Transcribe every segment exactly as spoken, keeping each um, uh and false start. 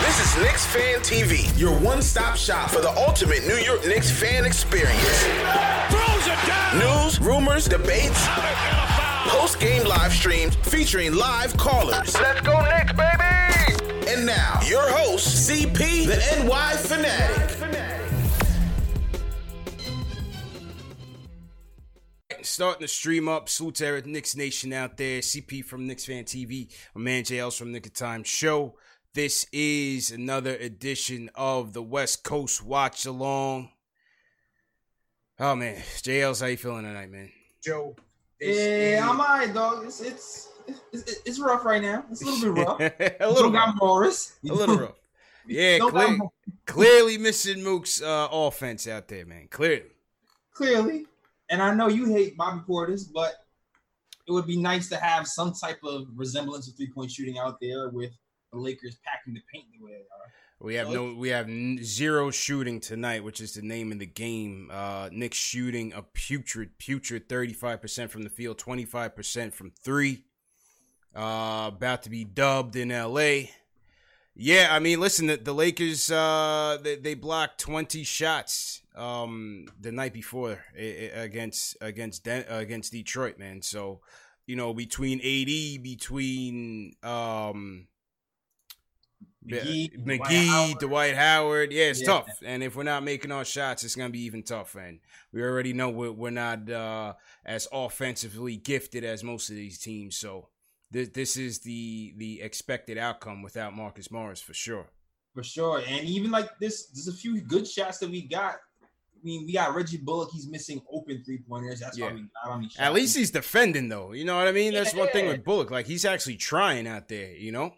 This is Knicks Fan T V, your one-stop shop for the ultimate New York Knicks fan experience. News, rumors, debates, post-game live streams featuring live callers. Let's go Knicks, baby! And now, your host, C P, the N Y Fanatic. Starting to stream up. Salute to Eric Knicks Nation out there. C P from Knicks Fan T V. My man J. Ellis from Knick of Time Show. This is another edition of the West Coast Watch Along. Oh, man. J. Ellis, how you feeling tonight, man? Joe. Yeah, I'm all right, dog. It's, it's, it's, it's rough right now. It's a little bit rough. a little got Morris. A little rough. Yeah, clear, clearly missing Mook's uh, offense out there, man. Clearly. Clearly. And I know you hate Bobby Portis, but it would be nice to have some type of resemblance of three-point shooting out there with the Lakers packing the paint the way they are. We have so, no, we have zero shooting tonight, which is the name of the game. Uh, Knicks shooting a putrid, putrid thirty-five percent from the field, twenty-five percent from three. Uh, about to be dubbed in L A. Yeah, I mean, listen, the, the Lakers, uh, they, they blocked twenty shots um, the night before against against De- against Detroit, man. So, you know, between A D, between um, McGee, McGee Dwight Howard. Dwight Howard, yeah, it's yeah. tough. And if we're not making our shots, it's going to be even tougher. And we already know we're, we're not uh, as offensively gifted as most of these teams, so. This this is the the expected outcome without Marcus Morris, for sure. For sure. And even like this, there's a few good shots that we got. I mean, we got Reggie Bullock. He's missing open three-pointers. That's yeah. why we got on these shots. At least he's defending, though. You know what I mean? That's yeah. one thing with Bullock. Like, he's actually trying out there, you know?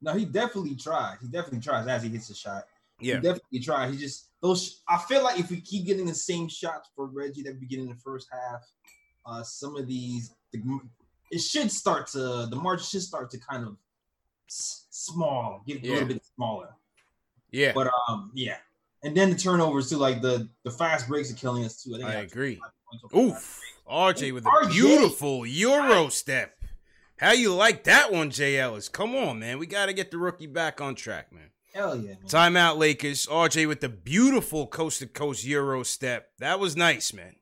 No, he definitely tries. He definitely tries as he hits the shot. Yeah. He definitely tries. He just – those. I feel like if we keep getting the same shots for Reggie that we get in the first half, uh, some of these the, – It should start to, the margin should start to kind of s- small, get yeah. a little bit smaller. Yeah. But, um, yeah. And then the turnovers, too. Like, the, the fast breaks are killing us, too. I, think I agree. Oof. R J with a beautiful Euro step. How you like that one, J. Ellis? Come on, man. We got to get the rookie back on track, man. Hell yeah, man. Timeout, Lakers. R J with the beautiful coast-to-coast Euro step. That was nice, man.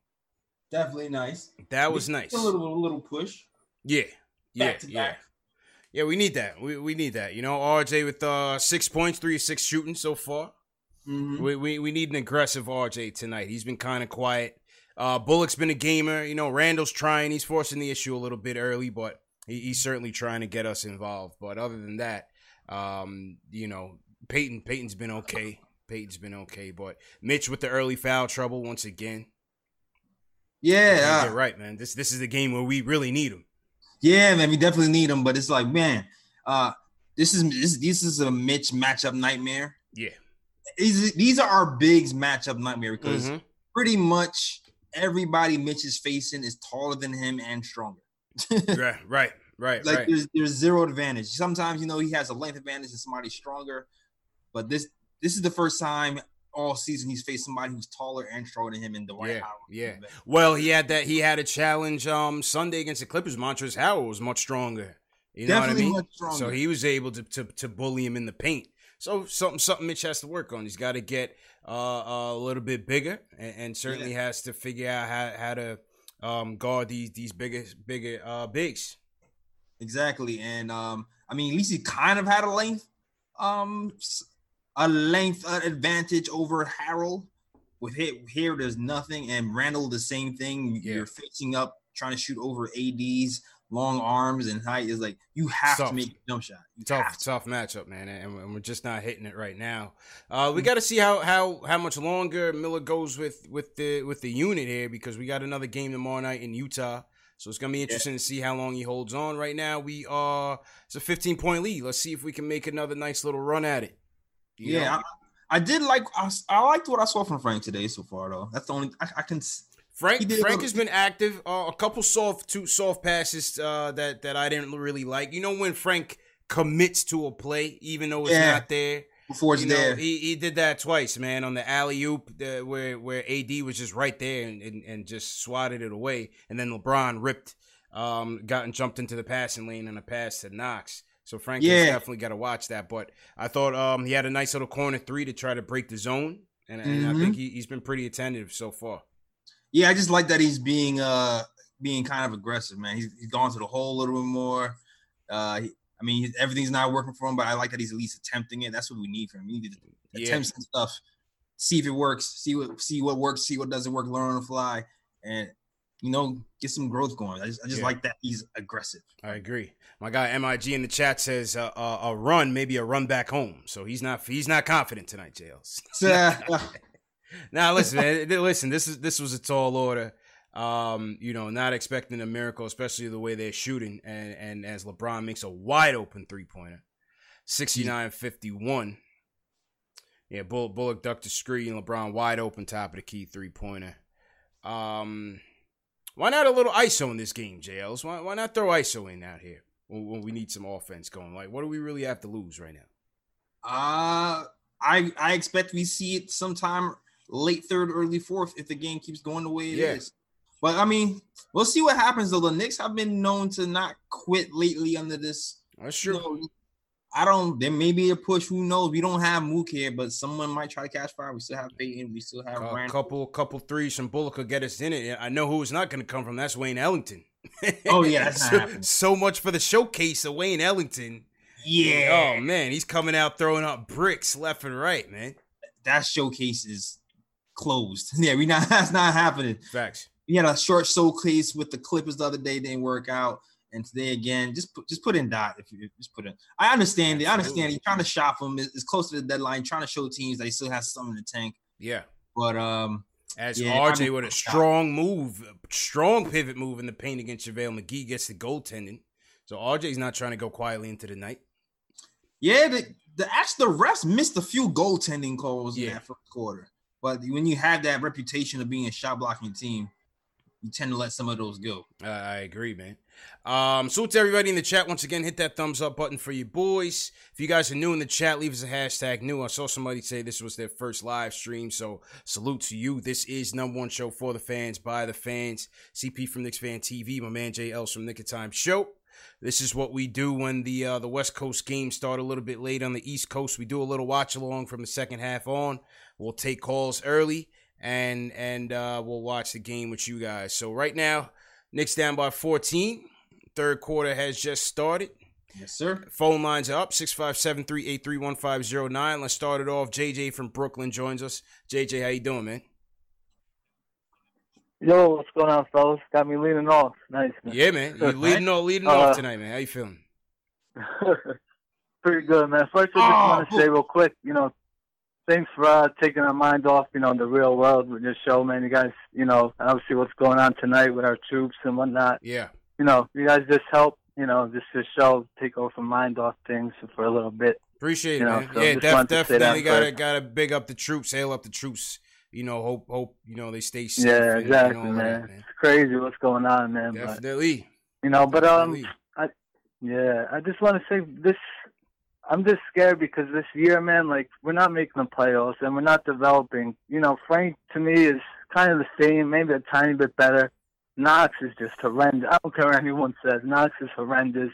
Definitely nice. That was nice. A little, a little push. Yeah, yeah, yeah, yeah. We need that. We we need that. You know, R J with uh six points, three or six shooting so far. Mm-hmm. We we we need an aggressive R J tonight. He's been kind of quiet. Uh, Bullock's been a gamer. You know, Randall's trying. He's forcing the issue a little bit early, but he, he's certainly trying to get us involved. But other than that, um, you know, Payton Payton's been okay. Payton's been okay, but Mitch with the early foul trouble once again. Yeah, you're right, man. This this is the game where we really need him. Yeah, man, we definitely need him, but it's like, man, uh, this is this, this is a Mitch matchup nightmare. Yeah, these these are our bigs matchup nightmare because mm-hmm. pretty much everybody Mitch is facing is taller than him and stronger. right, right, right. Like right. there's there's zero advantage. Sometimes you know he has a length advantage and somebody's stronger, but this this is the first time all season he's faced somebody who's taller and stronger than him in Dwight yeah, Howard. Yeah. Well, he had that. He had a challenge um, Sunday against the Clippers. Montrezl Harrell was much stronger You know Definitely what I mean? Stronger. So he was able to, to to bully him in the paint. So something something Mitch has to work on. He's got to get uh, a little bit bigger, and, and certainly yeah. has to figure out how how to um, guard these these bigger bigger uh, bigs. Exactly, and um, I mean, at least he kind of had a length um a length advantage over Harold. With it here, there's nothing, and Randall the same thing. Yeah. You're facing up, trying to shoot over A D's long arms and height. Is like you have tough. to make a jump shot. You tough, to. tough matchup, man, and, and we're just not hitting it right now. Uh, we got to see how how how much longer Miller goes with with the with the unit here, because we got another game tomorrow night in Utah. So it's going to be interesting yeah. to see how long he holds on. Right now, we are it's a fifteen-point lead. Let's see if we can make another nice little run at it. You yeah, I, I did like I, I liked what I saw from Frank today so far, though. That's the only I, I can. Frank Frank has been active. Uh, a couple soft two soft passes uh, that that I didn't really like. You know, when Frank commits to a play, even though it's yeah. not there. Before it's you know, there, he, he did that twice, man. On the alley oop, where where A D was just right there and, and, and just swatted it away, and then LeBron ripped, um, got and jumped into the passing lane and a pass to Knox. So Frank yeah. definitely got to watch that. But I thought um he had a nice little corner three to try to break the zone, and, mm-hmm. and I think he, he's been pretty attentive so far. Yeah, I just like that he's being uh being kind of aggressive, man. He's, he's gone to the hole a little bit more. Uh, he, I mean, everything's not working for him, but I like that he's at least attempting it. That's what we need from him. We need to yeah. attempt some stuff, see if it works, see what see what works, see what doesn't work, learn on the fly, and, you know, get some growth going. I just, I just yeah. like that he's aggressive. I agree. My guy M I G in the chat says uh, uh, a run, maybe a run back home. So he's not he's not confident tonight, J Ls. Now, listen, man, listen, this is this was a tall order. Um, you know, not expecting a miracle, especially the way they're shooting. And, and as LeBron makes a wide open three pointer, sixty-nine fifty-one. Yeah, Bull, Bullock ducked the screen. LeBron wide open, top of the key three pointer. Um, why not a little I S O in this game, J Ls? Why, why not throw I S O in out here when, when we need some offense going? Like, what do we really have to lose right now? Uh, I, I expect we see it sometime late third, early fourth if the game keeps going the way it yeah. is. But, I mean, we'll see what happens, though. The Knicks have been known to not quit lately under this. That's true. You know, I don't – there may be a push. Who knows? We don't have Mook here, but someone might try to catch fire. We still have Payton. We still have uh, – A couple couple threes from Bullock will get us in it. I know who it's not going to come from. That's Wayne Ellington. Oh, yeah. That's so, not so much for the showcase of Wayne Ellington. Yeah. Oh, man. He's coming out throwing up bricks left and right, man. That showcase is closed. Yeah, we not that's not happening. Facts. He had a short showcase with the Clippers the other day, didn't work out, and today again, just put, just put in dot if you just put in. I understand it. I understand it. He's trying to shop him. It's close to the deadline, trying to show teams that he still has something in the tank. Yeah, but um, as yeah, R J I mean, with a strong move, strong pivot move in the paint against JaVale McGee gets the goaltending. So R J's not trying to go quietly into the night. Yeah, the the actually the refs missed a few goaltending calls yeah. in that first quarter, but when you have that reputation of being a shot blocking team, you tend to let some of those go. Uh, I agree, man. Um, so to everybody in the chat, once again, hit that thumbs up button for you boys. If you guys are new in the chat, leave us a hashtag new. I saw somebody say this was their first live stream, so salute to you. This is number one show for the fans, by the fans. C P from Knicks Fan T V, my man J. Ellis from Knick of Time Show. This is what we do when the uh, the West Coast games start a little bit late on the East Coast. We do a little watch along from the second half on. We'll take calls early. And and uh, we'll watch the game with you guys. So right now, Knicks down by fourteen. Third quarter has just started. Yes, sir. Phone lines are up, six five seven, three eight three, one five zero nine. Let's start it off. J J from Brooklyn joins us. J J, how you doing, man? Yo, what's going on, fellas? Got me leading off. Nice, man. Yeah, man. You're leading off, leading uh, off tonight, man. How you feeling? Pretty good, man. First, I just oh, want to say real quick, you know, thanks for uh, taking our mind off, you know, the real world with your show, man. You guys, you know, obviously what's going on tonight with our troops and whatnot. Yeah. You know, you guys just help, you know, just your show take over mind off things for a little bit. Appreciate you it, know, man. So yeah, def- definitely got to gotta big up the troops, hail up the troops. You know, hope, hope you know, they stay safe. Yeah, exactly, and, you know, man. Right, man. It's crazy what's going on, man. Definitely. But, you know, but, um, I, yeah, I just want to say this. I'm just scared because this year, man, like, we're not making the playoffs and we're not developing. You know, Frank, to me, is kind of the same, maybe a tiny bit better. Knox is just horrendous. I don't care what anyone says. Knox is horrendous.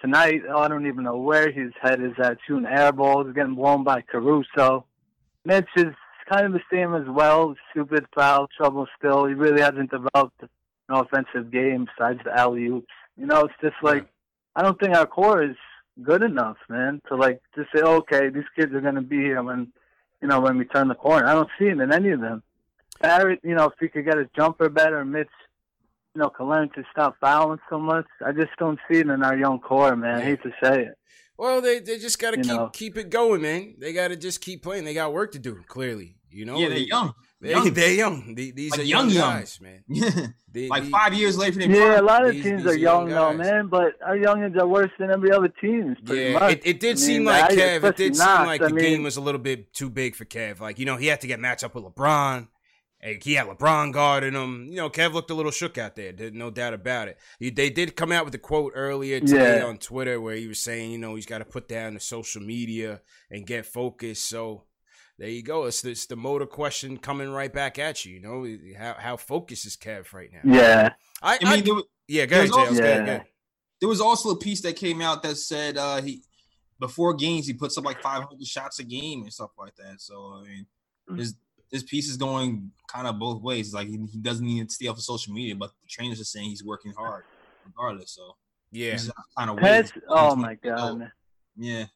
Tonight, oh, I don't even know where his head is at, shooting air balls, getting blown by Caruso. Mitch is kind of the same as well, stupid foul trouble still. He really hasn't developed an offensive game besides the alley-oops. You know, it's just like, yeah. I don't think our core is good enough, man, to like just say, okay, these kids are going to be here when, you know, when we turn the corner. I don't see it in any of them. Barrett, you know, if he could get his jumper better, Mitch, you know, can learn to stop fouling so much. I just don't see it in our young core, man. I hate to say it. Well, they, they just got to keep know. keep it going, man. They got to just keep playing. They got work to do, clearly. You know, yeah, they're they, young. They, young. They're young. They, these like are young, young guys, man. Yeah. They, like they, five years later than yeah, a lot of these, teams these are young, young though, man. But our youngins are worse than every other team. Yeah, it, it did I mean, seem like I, Kev. It did seem like I the mean, game was a little bit too big for Kev. Like, you know, he had to get matched up with LeBron. Hey, he had LeBron guarding him. You know, Kev looked a little shook out there. No doubt about it. He, they did come out with a quote earlier today yeah. on Twitter where he was saying, you know, he's got to put down the social media and get focused. So there you go. It's, it's the motor question coming right back at you. You know, how how focused is Kev right now? Yeah. I, I, I mean, there was, yeah, go ahead, J. Ellis. Yeah. There was also a piece that came out that said uh, he before games he puts up like five hundred shots a game and stuff like that. So, I mean, there's – this piece is going kind of both ways. Like, he, he doesn't need to stay off of social media, but the trainers are saying he's working hard regardless. So, yeah. Kind of weird. Oh, he's my God. Man. Yeah.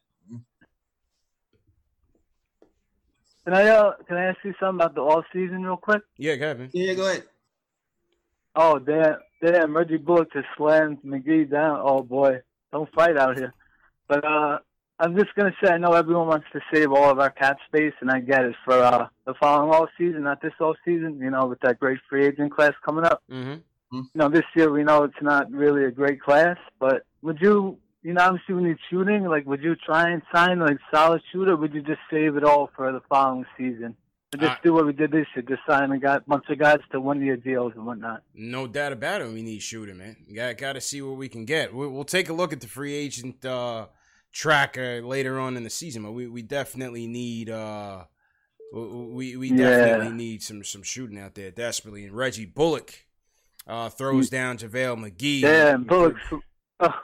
Can I, uh, can I ask you something about the offseason real quick? Yeah, go ahead, man. Yeah, go ahead. Oh, damn. Damn, Reggie Bullock just slammed McGee down. Oh, boy. Don't fight out here. But, uh, I'm just going to say, I know everyone wants to save all of our cap space, and I get it for uh, the following off season, not this off season, you know, with that great free agent class coming up. Mm-hmm. You know, this year we know it's not really a great class, but would you, you know, obviously when you're shooting, like, would you try and sign like solid shooter, or would you just save it all for the following season? Just right. do what we did this year, just sign a guy, bunch of guys to one-year deals and whatnot. No doubt about it, we need shooting, man. We got, got to see what we can get. We'll, we'll take a look at the free agent uh tracker later on in the season, but we, we definitely need uh we we definitely yeah. need some some shooting out there desperately. And Reggie Bullock uh throws down JaVale McGee. Damn, Bullock. Oh,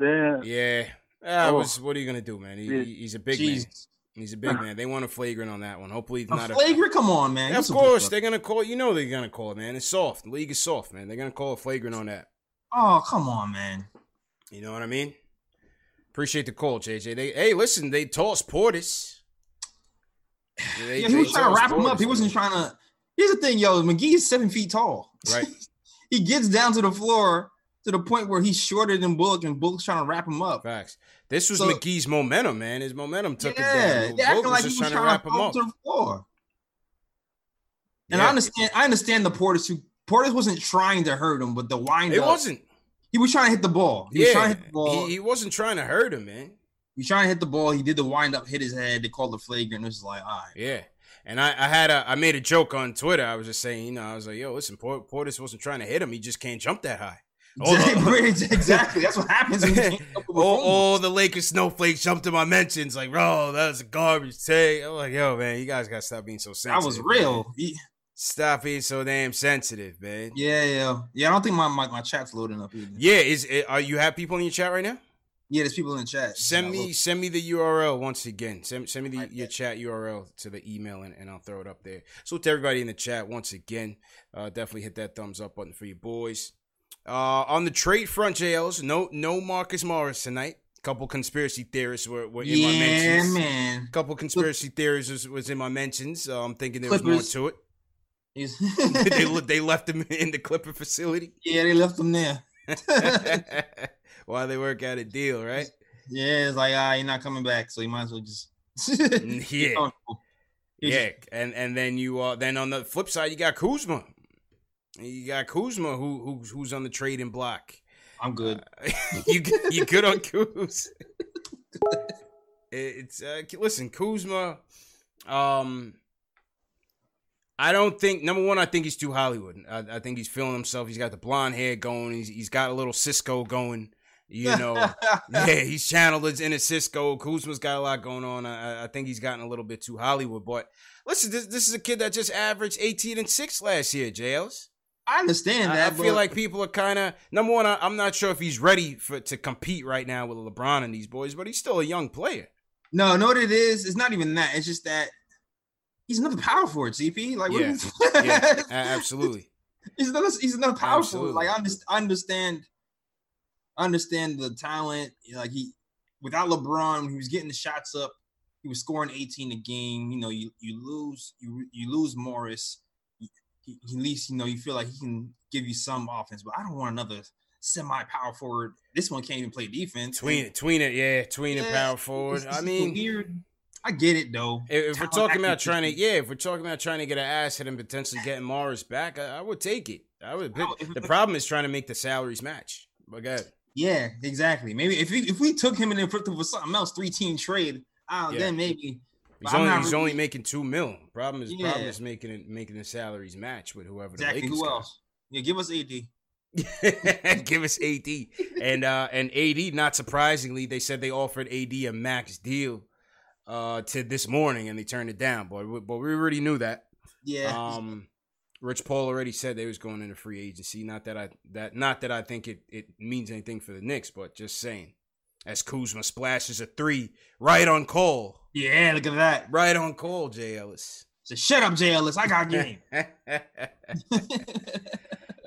damn. Yeah. That oh. was, what are you gonna do, man? He, he's a big Jeez. man. He's a big man. They want a flagrant on that one. Hopefully it's not a flagrant. A, Come on, man. Of course they're gonna call. You know they're gonna call it, man. It's soft. The league is soft, man. They're gonna call a flagrant on that. Oh, come on, man. You know what I mean? Appreciate the call, J J. They, hey, listen, they tossed Portis. They, yeah, he was trying to wrap Portis, him up. He wasn't man. trying to. Here's the thing, yo. McGee is seven feet tall. Right. He gets down to the floor to the point where he's shorter than Bullock, and Bullock's trying to wrap him up. Facts. This was so, McGee's momentum, man. His momentum took it yeah, down. Yeah, acting like he was trying to wrap him up to the floor. And yeah. I understand. I understand the Portis. Who Portis wasn't trying to hurt him, but the wind. It up, wasn't. He was trying to hit the ball. He yeah, was trying to hit the ball. He, he wasn't trying to hurt him, man. He was trying to hit the ball. He did the wind-up, hit his head. They called the flagrant. It was like, all right. Yeah. And I, I had a, I made a joke on Twitter. I was just saying, you know, I was like, yo, listen, Port- Portis wasn't trying to hit him. He just can't jump that high. All the- exactly. That's what happens. When all, all the Lakers snowflakes jumped to my mentions. Like, bro, that was a garbage take. I'm like, yo, man, you guys got to stop being so sensitive. I was real. He- Stop being so damn sensitive, man. Yeah, yeah. Yeah, I don't think my, my, my chat's loading up either. Yeah, is it, are you have people in your chat right now? Yeah, there's people in the chat. Send me send me the U R L once again. Send send me the, your chat U R L to the email, and, and I'll throw it up there. So to everybody in the chat once again, uh, definitely hit that thumbs up button for your boys. Uh, on the trade front, J Ls, no no Marcus Morris tonight. Couple conspiracy theorists were, were in yeah, my mentions. Yeah, man. Couple conspiracy Look. theories was, was in my mentions. Uh, I'm thinking there was Clippers. more to it. they, they left him in the Clipper facility. Yeah, they left him there. While they work out a deal, right? Yeah, it's like, ah, uh, you're not coming back, so you might as well just. yeah, yeah, and and then you uh, then on the flip side, you got Kuzma. You got Kuzma, who who's who's on the trading block. I'm good. Uh, you you good on Kuz? It's uh, listen, Kuzma. Um. I don't think, number one, I think he's too Hollywood. I, I think he's feeling himself. He's got the blonde hair going. He's, he's got a little Cisco going, you know. yeah, he's channeled his inner Cisco. Kuzma's got a lot going on. I, I think he's gotten a little bit too Hollywood. But listen, this, this is a kid that just averaged eighteen and six last year, J Ls. I understand that. I, I feel but... like people are kind of, number one, I, I'm not sure if he's ready for to compete right now with LeBron and these boys, but he's still a young player. No, no, what it is, it's not even that. It's just that he's another power forward, C P. Like, what yeah. Is... yeah, absolutely. He's another, he's another power forward. Like, I understand, I understand, understand the talent. You know, like, he, without LeBron, when he was getting the shots up, he was scoring eighteen a game. You know, you, you lose, you you lose Morris. At least, you know, you feel like he can give you some offense, but I don't want another semi-power forward. This one can't even play defense. Tween it, tween it, yeah, tween yeah, it, power forward. It's, it's I mean, weird. I get it though. If, if we're talking about trying to, yeah, if we're talking about trying to get an asset and potentially getting Morris back, I, I would take it. I would. But the problem is trying to make the salaries match. But God, yeah, exactly. Maybe if we if we took him and then put him for something else, three team trade, uh, yeah. then maybe. He's, only, he's really, only making two mil. Problem is, yeah. problem is making it, making the salaries match with whoever exactly. the Lakers. Who else? Got. Yeah, give us A D. Give us A D. and uh, and A D. Not surprisingly, they said they offered A D a max deal uh, to this morning, and they turned it down. But but we already knew that. Yeah. Um, Rich Paul already said they was going into free agency. Not that I that not that I think it, it means anything for the Knicks, but just saying. As Kuzma splashes a three right on Cole. Yeah, look at that. Right on Cole, J. Ellis. So shut up, J. Ellis. I got game.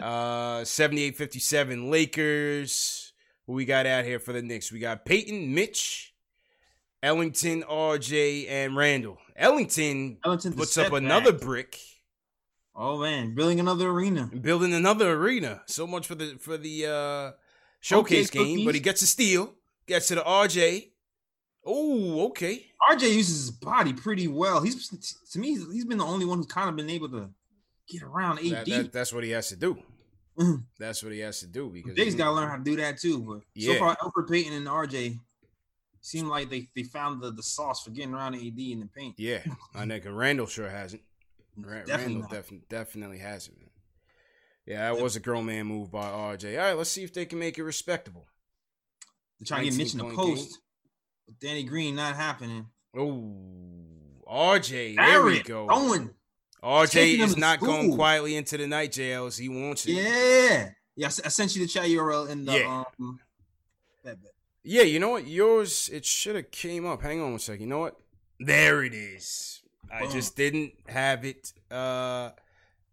uh, seventy-eight fifty-seven Lakers. Who we got out here for the Knicks? We got Peyton, Mitch, Ellington, R J, and Randall. Ellington, Ellington puts up another back. brick. Oh, man. Building another arena. Building another arena. So much for the, for the uh, showcase okay, game, cookies. But he gets a steal. Gets to the R J. Oh, okay. R J uses his body pretty well. He's to me, he's been the only one who's kind of been able to get around A D. That, that, that's what he has to do. Mm-hmm. That's what he has to do because Jay's got to learn how to do that too. But yeah. so far, Alfred Payton and R J seem like they, they found the, the sauce for getting around A D in the paint. Yeah, I think Randall sure hasn't. Ra- definitely Randall def- definitely hasn't. Man. Yeah, that was a grown man move by R J. All right, let's see if they can make it respectable. They're trying to get Mitch in the post. Game. But Danny Green not happening. Oh, R J. There Aaron, we go. Owen. R J is not school. going quietly into the night, J L S. He wants it. Yeah. Yeah, I sent you the chat U R L in the yeah. um that bit. Yeah, you know what? Yours, it should have came up. Hang on one second. You know what? There it is. I Boom. just didn't have it uh,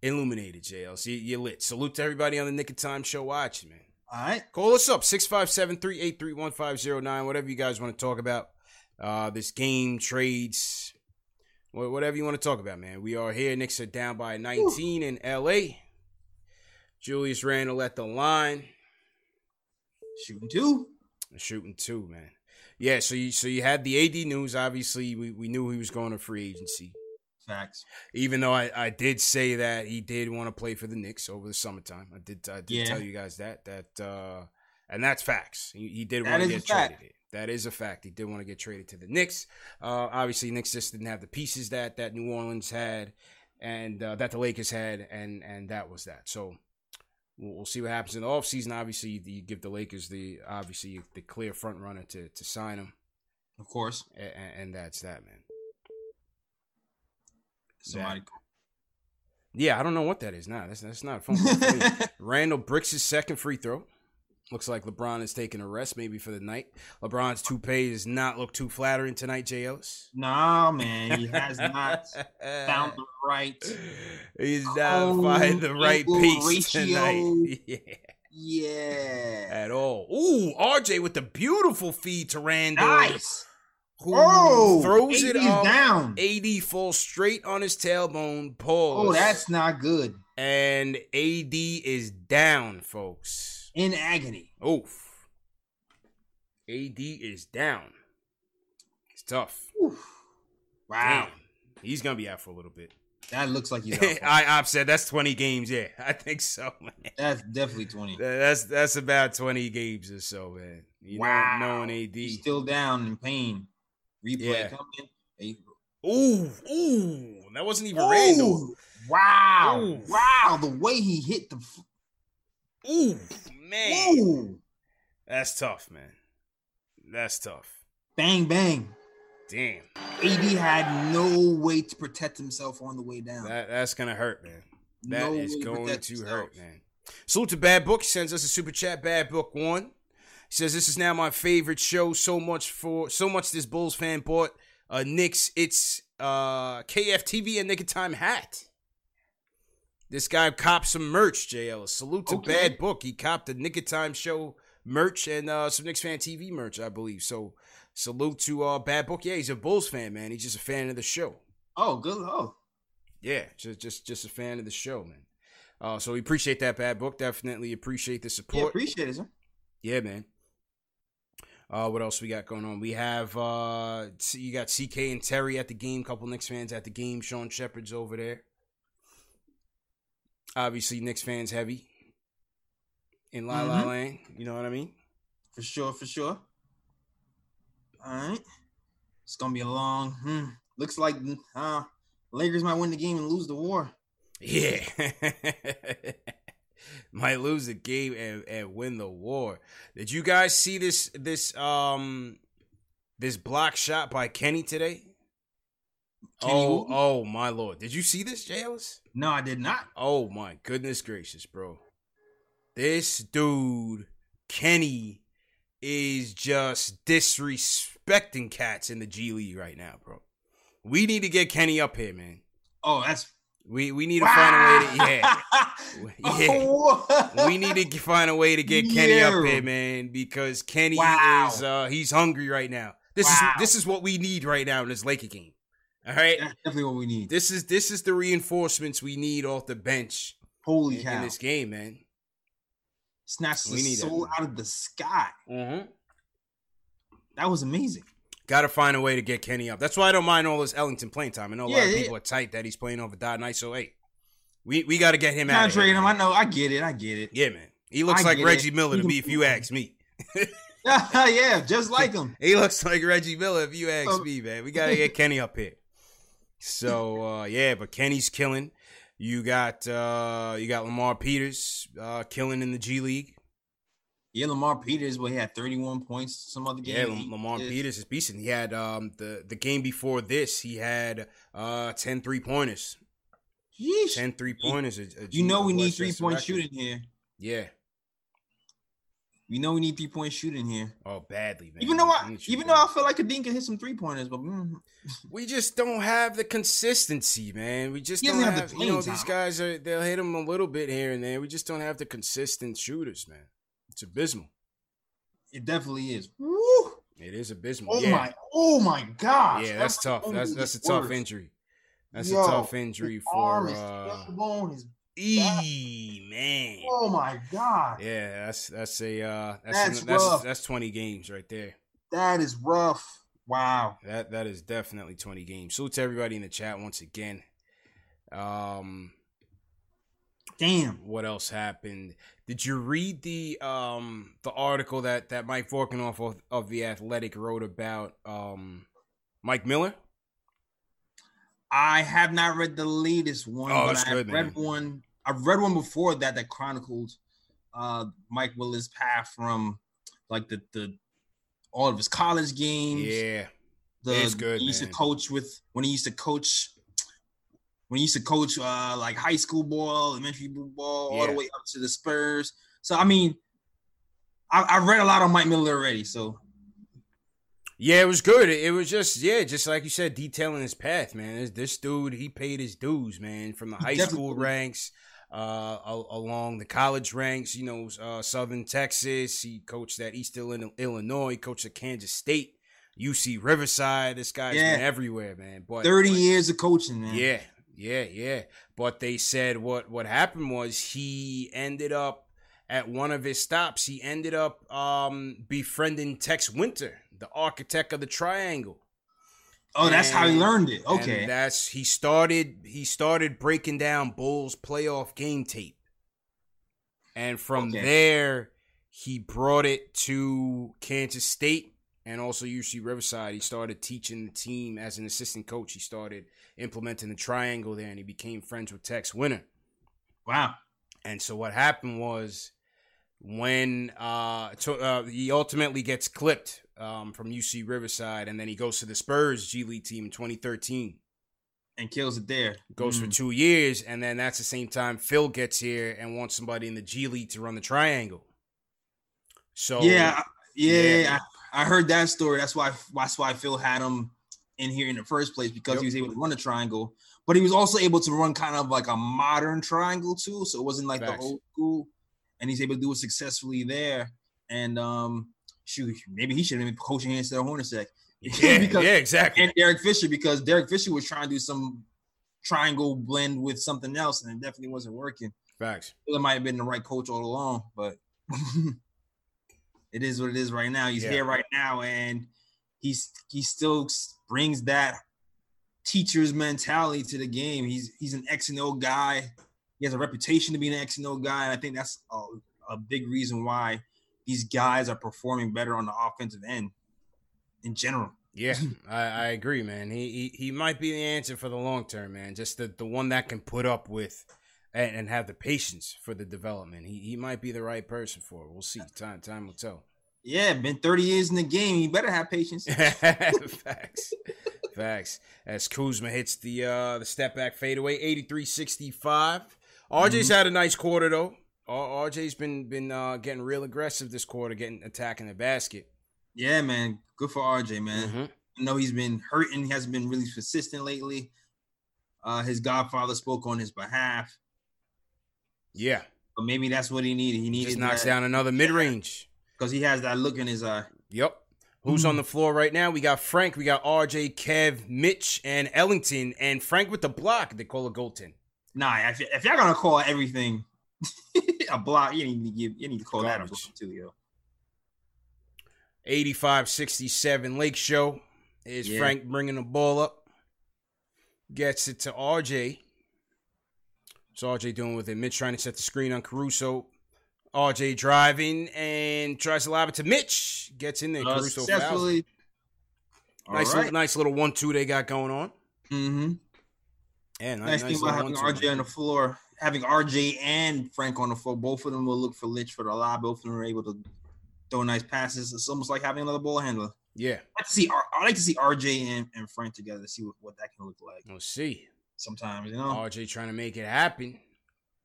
illuminated, J L S. You, you're lit. Salute to everybody on the Knick of Time show watching, man. All right. Call us up, six five seven, three eight three, one five zero nine, whatever you guys want to talk about. Uh, this game, trades, whatever you want to talk about, man. We are here. Knicks are down by nineteen Ooh. in L A. Julius Randle at the line. Shooting two. Shooting two, man. Yeah, so you so you had the A D news. Obviously, we, we knew he was going to free agency. Facts. Even though I, I did say that he did want to play for the Knicks over the summertime. I did I did yeah. tell you guys that. that uh, and that's facts. He, he did that want to get traded. Fact. That is a fact. He did want to get traded to the Knicks. Uh, obviously, Knicks just didn't have the pieces that, that New Orleans had and uh, that the Lakers had, and, and that was that. So we'll, we'll see what happens in the offseason. Obviously, you, you give the Lakers the obviously the clear front runner to, to sign him. Of course. And, and that's that, man. Somebody. Yeah, I don't know what that is. Nah, that's that's not a phone call. Randall bricks his second free throw. Looks like LeBron is taking a rest maybe for the night. LeBron's toupee does not look too flattering tonight, J. Ellis. Nah, man, he has not found the right. He's not finding the right piece ratio. tonight. Yeah. yeah, at all. Ooh, R J with the beautiful feed to Randall. Nice. Who oh, throws it up, down. A D falls straight on his tailbone, pause. Oh, that's not good. And A D is down, folks. In agony. Oof. A D is down. It's tough. Oof. Wow. Damn. He's going to be out for a little bit. That looks like he's out. I, I've said that's twenty games, yeah. I think so, man. That's definitely twenty. That's that's about twenty games or so, man. You wow. know, knowing A D. He's still down in pain. Replay yeah. coming. Hey. Ooh, ooh. That wasn't even ooh. Randall. Wow. Ooh. Wow. The way he hit the. F- ooh, man. Ooh. That's tough, man. That's tough. Bang, bang. Damn. A D had no way to protect himself on the way down. That, that's going to hurt, man. That no is going to hurt, man. Salute to Bad Book. He sends us a super chat. Bad Book one. He says, this is now my favorite show. So much for so much this Bulls fan bought a Knicks. It's uh, K F T V and Knick of Time hat. This guy copped some merch, J. Ellis. Salute to okay. Bad Book. He copped the Knick of Time Show merch and uh, some Knicks Fan T V merch, I believe. So salute to uh, Bad Book. Yeah, he's a Bulls fan, man. He's just a fan of the show. Oh, good. Oh. Yeah, just just just a fan of the show, man. Uh, so we appreciate that, Bad Book. Definitely appreciate the support. Yeah, appreciate it, sir. Yeah, man. Uh, what else we got going on? We have, uh, you got C K and Terry at the game. Couple Knicks fans at the game. Sean Shepard's over there. Obviously, Knicks fans heavy in La La mm-hmm. Land. You know what I mean? For sure, for sure. All right. It's going to be a long, hmm. looks like uh, Lakers might win the game and lose the war. Yeah. Might lose the game and, and win the war. Did you guys see this this um this block shot by Kenny today? Kenny oh, Wooten? Oh my lord. Did you see this, J. Ellis? No, I did not. Oh my goodness gracious, bro. This dude, Kenny, is just disrespecting cats in the G League right now, bro. We need to get Kenny up here, man. Oh, that's We we need to wow. find a way to yeah. yeah. Oh. We need to find a way to get Kenny yeah. up here, man, because Kenny wow. is uh, he's hungry right now. This wow. is this is what we need right now in this Laker game. All right? That's definitely what we need. This is this is the reinforcements we need off the bench. Holy in, cow. in this game, man. Snatched the soul that, out of the sky. Mm-hmm. That was amazing. Got to find a way to get Kenny up. That's why I don't mind all this Ellington playing time. I know a yeah, lot of people yeah. are tight that he's playing over Dot Night. So, hey, we, we got to get him I'm out of here. Him. I know. I get it. I get it. Yeah, man. He looks I like Reggie it. Miller to me if you ask me. yeah, just like him. He looks like Reggie Miller if you ask so. me, man. We got to get Kenny up here. So, uh, yeah, but Kenny's killing. You got uh, you got Lamar Peters uh, killing in the G League. Yeah, Lamar Peters, well, he had thirty-one points some other game. Yeah, he, Lamar he Peters is beasting. He had um the, the game before this, he had uh ten three-pointers. Yeesh. ten three-pointers. A, a you know we need three-point shooting here. Yeah. We know we need three-point shooting here. Oh, badly, man. Even though I, even though I feel like Kadeen can hit some three-pointers, but mm. we just don't have the consistency, man. We just don't have, have you know, time. These guys, are they'll hit them a little bit here and there. We just don't have the consistent shooters, man. It's abysmal. It definitely is. Woo! It is abysmal. Oh yeah. my! Oh my gosh! Yeah, that's, that's tough. That's that's a tough worse. injury. That's Yo, a tough injury for. Uh, e man. Oh my god. Yeah, that's that's a uh, that's that's, an, that's that's twenty games right there. That is rough. Wow. That that is definitely twenty games. Salute to everybody in the chat once again. Um. Damn. What else happened? Did you read the um the article that, that Mike Vorkanoff of, of The Athletic wrote about um Mike Miller? I have not read the latest one. Oh, but that's I good, read man. one. I've read one before that that chronicled uh, Mike Miller's path from like the, the all of his college games. Yeah, the it's good. He used man. to coach with when he used to coach. When he used to coach uh, like high school ball, elementary ball, yeah. all the way up to the Spurs. So, I mean, I, I read a lot on Mike Miller already, so. Yeah, it was good. It was just, yeah, just like you said, detailing his path, man. This, this dude, he paid his dues, man, from the high Definitely. school ranks uh, along the college ranks, you know, uh, Southern Texas. He coached at Eastern Illinois. He coached at Kansas State. U C Riverside. This guy's yeah. been everywhere, man. But, thirty but, years of coaching, man. Yeah. Yeah, yeah. But they said what, what happened was he ended up at one of his stops. He ended up um, befriending Tex Winter, the architect of the triangle. Oh, and, that's how he learned it. Okay. And that's he started he started breaking down Bulls playoff game tape. And from okay. there, he brought it to Kansas State. And also U C Riverside, he started teaching the team as an assistant coach. He started implementing the triangle there, and he became friends with Tex Winter. Wow. And so what happened was when uh, to, uh, he ultimately gets clipped um, from U C Riverside, and then he goes to the Spurs G League team in twenty thirteen. and kills it there. Goes mm. for two years, and then that's the same time Phil gets here and wants somebody in the G League to run the triangle. So yeah, yeah, yeah. I, I heard that story. That's why that's why Phil had him in here in the first place, because yep. he was able to run the triangle, but he was also able to run kind of like a modern triangle too. So it wasn't like Facts. the old school, and he's able to do it successfully there. And um, shoot, maybe he should have been coaching instead of Hornacek. Yeah, because, yeah, exactly. And Derek Fisher, because Derek Fisher was trying to do some triangle blend with something else, and it definitely wasn't working. Facts. It might have been the right coach all along, but it is what it is right now. He's yeah. here right now, and he's he still brings that teacher's mentality to the game. He's he's an X and O guy. He has a reputation to be an X and O guy, and I think that's a, a big reason why these guys are performing better on the offensive end. In general. Yeah, I, I agree, man. He, he he might be the answer for the long term, man. Just the, the one that can put up with and, and have the patience for the development. He he might be the right person for it. We'll see. Time time will tell. Yeah, been thirty years in the game. You better have patience. Facts. Facts. As Kuzma hits the uh, the step back fadeaway, eighty-three sixty-five. R J's mm-hmm. had a nice quarter, though. R J's been been uh, getting real aggressive this quarter, getting attacking the basket. Yeah, man. Good for R J, man. Mm-hmm. I know he's been hurting. He hasn't been really consistent lately. Uh, his godfather spoke on his behalf. Yeah. But maybe that's what he needed. He needed Just knocks that. down another mid-range. Because he has that look in his eye. Yep. Who's mm-hmm. on the floor right now? We got Frank. We got R J, Kev, Mitch, and Ellington. And Frank with the block. They call it Golden. Nah, if, if y'all going to call everything a block, you need to, give, you need to call Garbage. that a block too, yo. eighty-five sixty-seven Lake Show. Is yeah. Frank bringing the ball up. Gets it to R J. What's R J doing with it? Mitch trying to set the screen on Caruso. R J driving and tries to lob it to Mitch. Gets in there. Uh, Caruso fouls. Nice, right. nice little one two they got going on. Mm-hmm. Yeah, nice, nice thing nice about having R J there. on the floor. Having R J and Frank on the floor. Both of them will look for Lynch for the lob. Both of them are able to throw nice passes. It's almost like having another ball handler. Yeah. I like to see, I like to see R J and, and Frank together to see what, what that can look like. We'll see. Sometimes, you know. R J trying to make it happen.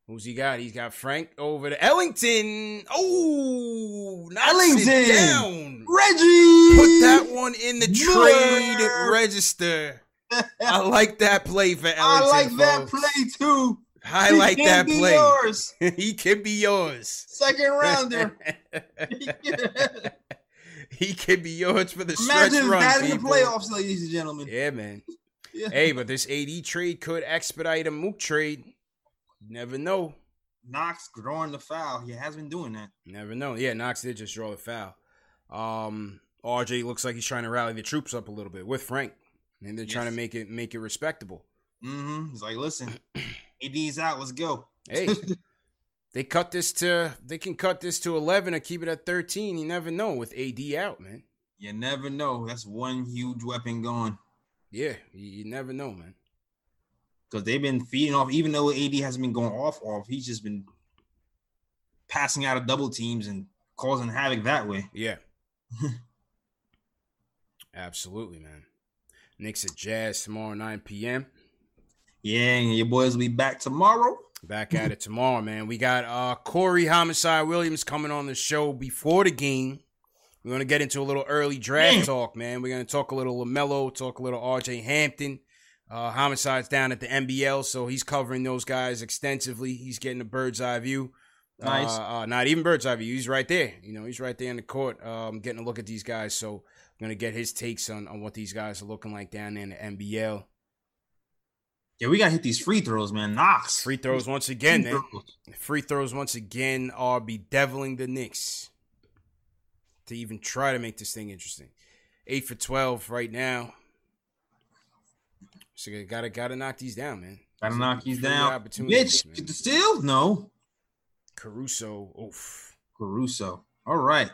Who's he got? He's got Frank over to Ellington. Oh, Ellington down. Reggie. Put that one in the Miller. trade register. I like that play for Ellington. I like folks. that play too. Highlight that play. Yours. He can be yours. Second rounder. He can be yours for the Imagine stretch run. Imagine that in the playoffs, ladies and gentlemen. Yeah, man. Yeah. Hey, but this A D trade could expedite a Mook trade. Never know. Knox drawing the foul. He has been doing that. Never know. Yeah, Knox did just draw the foul. Um, R J looks like he's trying to rally the troops up a little bit with Frank, and they're yes. trying to make it make it respectable. Mm-hmm. He's like, listen. A D's out. Let's go. Hey, they cut this to they can cut this to eleven or keep it at thirteen. You never know with A D out, man. You never know. That's one huge weapon gone. Yeah, you never know, man. Because they've been feeding off. Even though A D hasn't been going off, off he's just been passing out of double teams and causing havoc that way. Yeah. Absolutely, man. Knicks at Jazz tomorrow, nine p.m. Yeah, and your boys will be back tomorrow. Back at it tomorrow, man. We got uh, Corey Homicide Williams coming on the show before the game. We're going to get into a little early draft man. talk, man. We're going to talk a little LaMelo, talk a little R J Hampton. Uh, Homicide's down at the N B L, so he's covering those guys extensively. He's getting a bird's eye view. Nice. Uh, uh, not even bird's eye view. He's right there. You know, he's right there in the court um, getting a look at these guys. So I'm going to get his takes on, on what these guys are looking like down there in the N B L. Yeah, we got to hit these free throws, man. Knox. Free throws once again, free man. Throws. Free throws once again are bedeviling the Knicks to even try to make this thing interesting. eight for twelve right now. So you got to gotta knock these down, man. Got to knock these down. Mitch, get the steal? No. Caruso. Oof. Caruso. All right.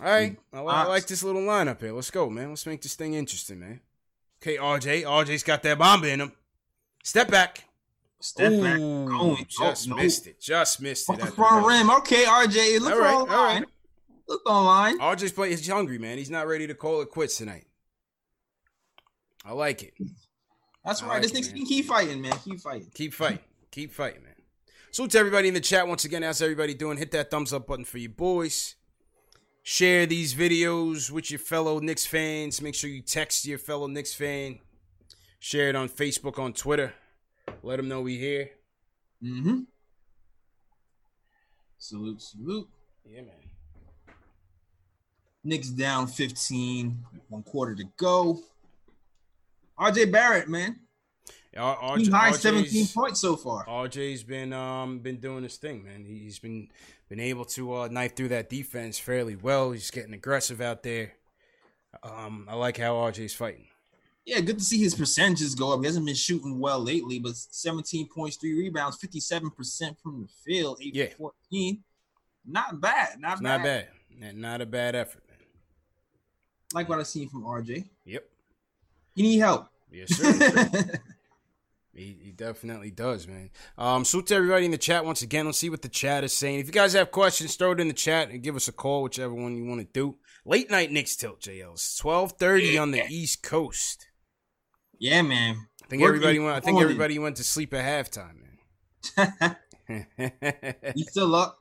All right. I, I like this little lineup here. Let's go, man. Let's make this thing interesting, man. Okay, R J. R J's got that bomb in him. Step back. Step Ooh, back. Oh, just oh, missed no. it. Just missed Off it. The front rim. Okay, R J. Look all right, online. All right. Look online. R J's play. He's hungry, man. He's not ready to call it quits tonight. I like it. That's right. Like this Knicks team keep fighting, man. Keep fighting. Keep fighting. Keep fighting, man. So to everybody in the chat, once again, how's everybody doing? Hit that thumbs up button for your boys. Share these videos with your fellow Knicks fans. Make sure you text your fellow Knicks fan. Share it on Facebook, on Twitter. Let them know we here. Mm-hmm. Salute, salute. Yeah, man. Knicks down fifteen, one quarter to go. R J Barrett, man. Yeah, R J, he's high R J's, seventeen points so far. R J's been um been doing his thing, man. He's been been able to uh, knife through that defense fairly well. He's getting aggressive out there. Um, I like how R J's fighting. Yeah, good to see his percentages go up. He hasn't been shooting well lately, but seventeen points, three rebounds, fifty-seven percent from the field, eight yeah. for fourteen. Not bad. Not it's bad. Not bad. And not a bad effort, man. Like what I've seen from R J. Yep. You need help. Yes, sir. he, he definitely does, man. Um, so to everybody in the chat once again, let's see what the chat is saying. If you guys have questions, throw it in the chat and give us a call, whichever one you want to do. Late night Knicks tilt, J Ls. twelve thirty on the East Coast. Yeah, man. I think Work everybody went. I think everybody went to sleep at halftime, man. You still up?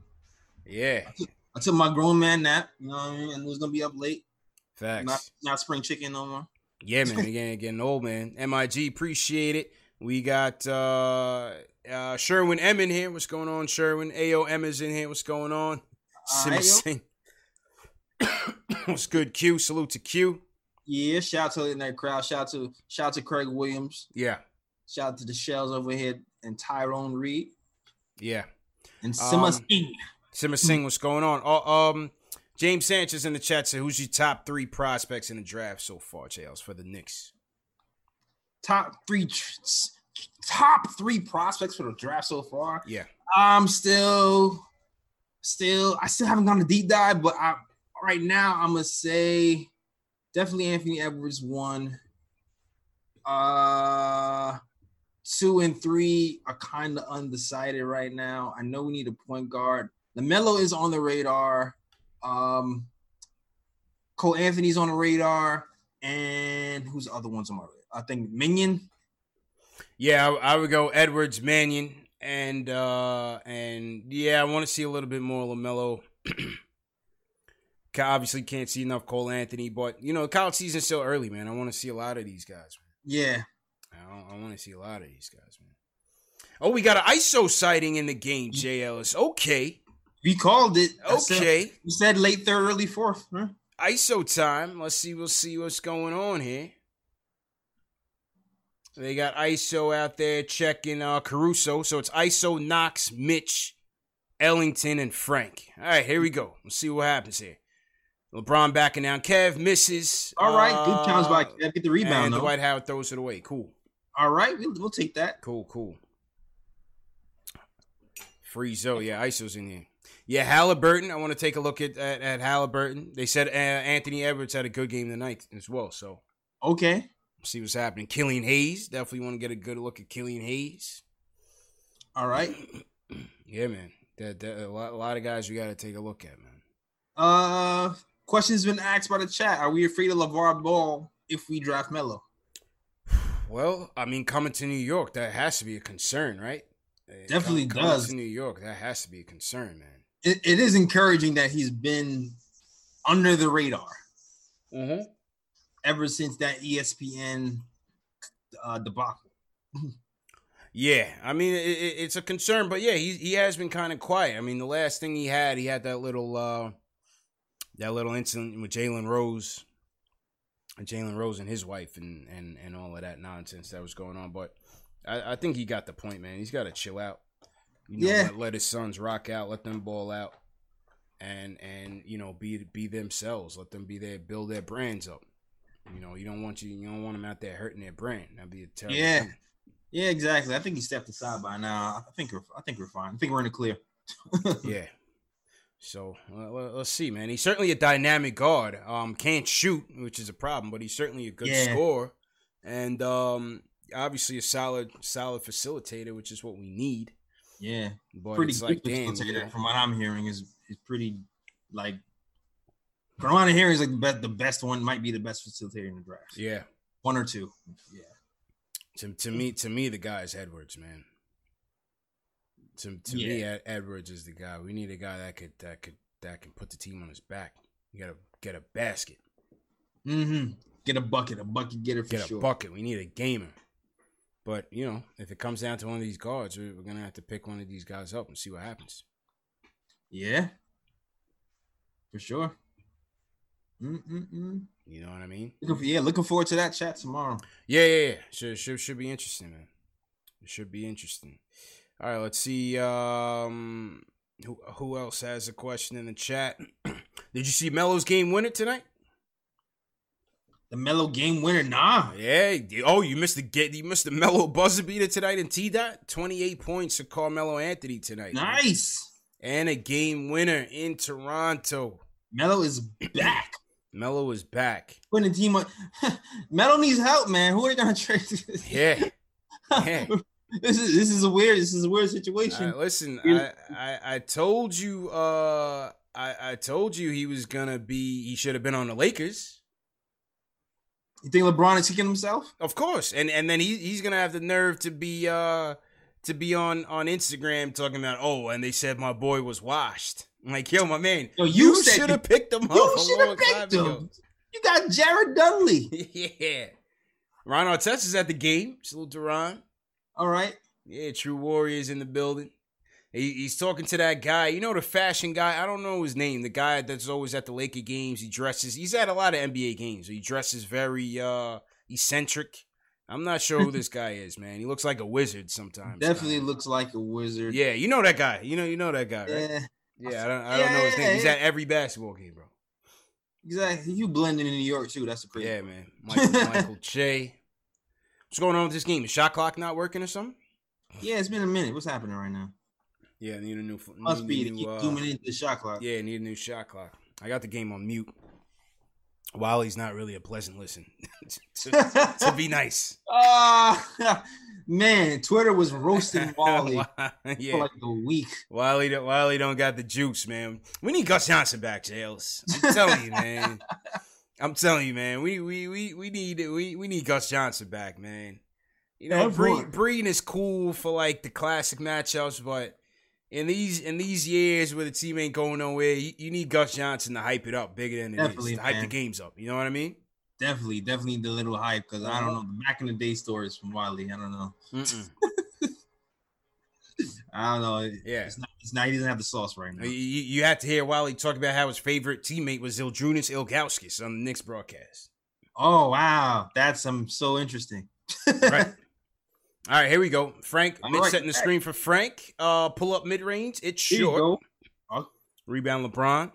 Yeah. I took, I took my grown man nap. You know what I mean? And it was gonna be up late. Facts. Not, not spring chicken no more. Yeah, man. Again, getting old, man. M I G, appreciate it. We got uh, uh, Sherwin M in here. What's going on, Sherwin? A O M is in here. What's going on? Uh, Sim What's good, Q? Salute to Q. Yeah, shout out to in that crowd. Shout out to shout out to Craig Williams. Yeah. Shout out to the Shells over here and Tyrone Reed. Yeah. And Sima um, Singh. Sima Singh, what's going on? Oh, um, James Sanchez in the chat said, "Who's your top three prospects in the draft so far, J Ls, for the Knicks?" Top three, top three prospects for the draft so far. Yeah. I'm still, still, I still haven't gone to deep dive, but I right now I'm gonna say. Definitely Anthony Edwards one. Uh, two and three are kind of undecided right now. I know we need a point guard. LaMelo is on the radar. Um, Cole Anthony's on the radar. And who's the other ones on my radar? I think Minion. Yeah, I, I would go Edwards, Minion. And, uh, and yeah, I want to see a little bit more LaMelo. Obviously can't see enough Cole Anthony, but, you know, college season's still early, man. I want to see a lot of these guys. Man. Yeah. I, I want to see a lot of these guys, man. Oh, we got an I S O sighting in the game, J. Ellis. Okay. We called it. Okay. You said, said late third, early fourth, huh? I S O time. Let's see. We'll see what's going on here. They got I S O out there checking uh, Caruso. So it's I S O, Knox, Mitch, Ellington, and Frank. All right, here we go. Let's see what happens here. LeBron backing down. Kev misses. All right. Uh, Good challenge by Kev. Get the rebound, and though. Dwight Howard throws it away. Cool. All right. We'll, we'll take that. Cool, cool. Free zone. Yeah, I S O's in here. Yeah, Halliburton. I want to take a look at, at, at Halliburton. They said uh, Anthony Edwards had a good game tonight as well, so. Okay. Let's see what's happening. Killian Hayes. Definitely want to get a good look at Killian Hayes. All right. Yeah, man. That, that, a, lot, a lot of guys we got to take a look at, man. Uh... Question's been asked by the chat. Are we afraid of LaVar Ball if we draft Melo? Well, I mean, coming to New York, that has to be a concern, right? Definitely coming, does. Coming to New York, that has to be a concern, man. It, it is encouraging that he's been under the radar mm-hmm. ever since that E S P N uh, debacle. Yeah, I mean, it, it's a concern, but yeah, he, he has been kind of quiet. I mean, the last thing he had, he had that little... Uh, That little incident with Jalen Rose, Jalen Rose and his wife, and, and, and all of that nonsense that was going on. But I, I think he got the point, man. He's got to chill out. You know, yeah. let, let his sons rock out, let them ball out, and and you know, be be themselves. Let them be there, build their brands up. You know, you don't want you you don't want them out there hurting their brand. That'd be a terrible. Yeah, thing. yeah, exactly. I think he stepped aside by now. I think we're, I think we're fine. I think we're in the clear. yeah. So, uh, let's see, man. He's certainly a dynamic guard. Um, can't shoot, which is a problem, but he's certainly a good yeah. scorer. And um, obviously a solid solid facilitator, which is what we need. Yeah. But pretty it's good like, facilitator, damn, from what I'm hearing, is is pretty, like, from what I'm hearing, is like the best, the best one, might be the best facilitator in the draft. Yeah. One or two. Yeah. To to me, to me, the guy is Edwards, man. To to yeah. me, Edwards is the guy. We need a guy that could that could that can put the team on his back. You gotta get a basket. Mm-hmm. Get a bucket, a bucket getter for sure. Get a sure. bucket. We need a gamer. But you know, if it comes down to one of these guards, we're gonna have to pick one of these guys up and see what happens. Yeah, for sure. Mm-mm-mm. You know what I mean? Yeah, looking forward to that chat tomorrow. Yeah, yeah, yeah. Should, should, should be interesting, man. It should be interesting. All right, let's see um, who who else has a question in the chat. Did you see Melo's game winner tonight? The Melo game winner? Nah. Yeah. Oh, you missed the get. You missed the Melo buzzer beater tonight in T-Dot. twenty-eight points to Carmelo Anthony tonight. Nice. Man. And a game winner in Toronto. Melo is back. Melo is back. Putting the team on. Melo needs help, man. Who are they gonna trade? yeah. yeah. This is this is a weird this is a weird situation. Right, listen, I, I I told you uh I, I told you he was gonna be he should have been on the Lakers. You think LeBron is kicking himself? Of course. And and then he he's gonna have the nerve to be uh to be on, on Instagram talking about, oh, and they said my boy was washed. I'm like, yo, my man, yo, you, you should have picked him up. You should have picked him. Ago. You got Jared Dudley. yeah. Ron Artest is at the game. Salute to Ron. All right. Yeah, True Warriors in the building. He, he's talking to that guy. You know, the fashion guy. I don't know his name. The guy that's always at the Laker games. He dresses. He's at a lot of N B A games. He dresses very uh, eccentric. I'm not sure who this guy is, man. He looks like a wizard sometimes. Definitely now. Looks like a wizard. Yeah, you know that guy. You know, you know that guy, right? Yeah. Yeah, I don't, I don't yeah, know his name. Yeah, He's yeah. at every basketball game, bro. Exactly. You blending in New York, too. That's a pretty Yeah, man. Michael, Michael Che. What's going on with this game? Is shot clock not working or something? Yeah, it's been a minute. What's happening right now? Yeah, I need a new... Must need, be to keep uh, zooming into the shot clock. Yeah, I need a new shot clock. I got the game on mute. Wally's not really a pleasant listen. to, to, to be nice. Uh, man, Twitter was roasting Wally yeah. for like a week. Wally don't, Wally don't got the juice, man. We need Gus Johnson back, J. Ellis. I'm telling you, man. I'm telling you, man. We we we we need we we need Gus Johnson back, man. You know, Breen, Breen is cool for like the classic matchups, but in these in these years where the team ain't going nowhere, you, you need Gus Johnson to hype it up bigger than it definitely, is. To hype the games up. You know what I mean? Definitely, definitely the little hype because I don't know the back in the day stories from Wiley. I don't know. I don't know. Yeah, it's not, it's not. He doesn't have the sauce right now. You, you have to hear Wiley talk about how his favorite teammate was Zildjiūnas Ilgauskas on the Knicks broadcast. Oh wow, that's um, so interesting. right. All right, here we go. Frank mid right, setting the screen for Frank. Uh, pull up mid range. It's short. Huh? Rebound LeBron.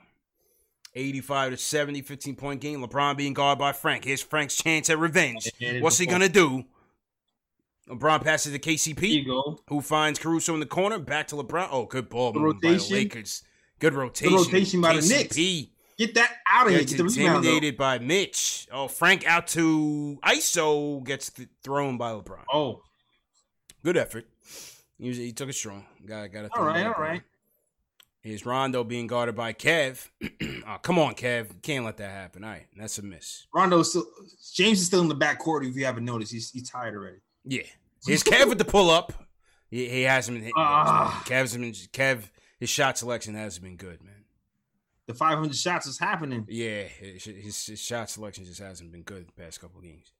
eighty-five to seventy, fifteen-point game. LeBron being guarded by Frank. Here's Frank's chance at revenge. What's he going to do? LeBron passes to K C P, who finds Caruso in the corner. Back to LeBron. Oh, good ball. Good rotation. By the Lakers. Good rotation. Good rotation by K C P. The Knicks. Get that out of here. Gets intimidated by Mitch. Oh, Frank out to I S O. Gets th- thrown by LeBron. Oh. Good effort. He, was, he took it strong. Got, got all right, all right. Here's Rondo being guarded by Kev. oh, come on, Kev. You can't let that happen. All right, that's a miss. Rondo still – James is still in the backcourt if you haven't noticed. He's, he's tired already. Yeah. Here's Kev with the pull-up. He, he hasn't been hitting. Uh, Kev's been, Kev, his shot selection hasn't been good, man. The five hundred shots is happening. Yeah, his, his, his shot selection just hasn't been good the past couple of games.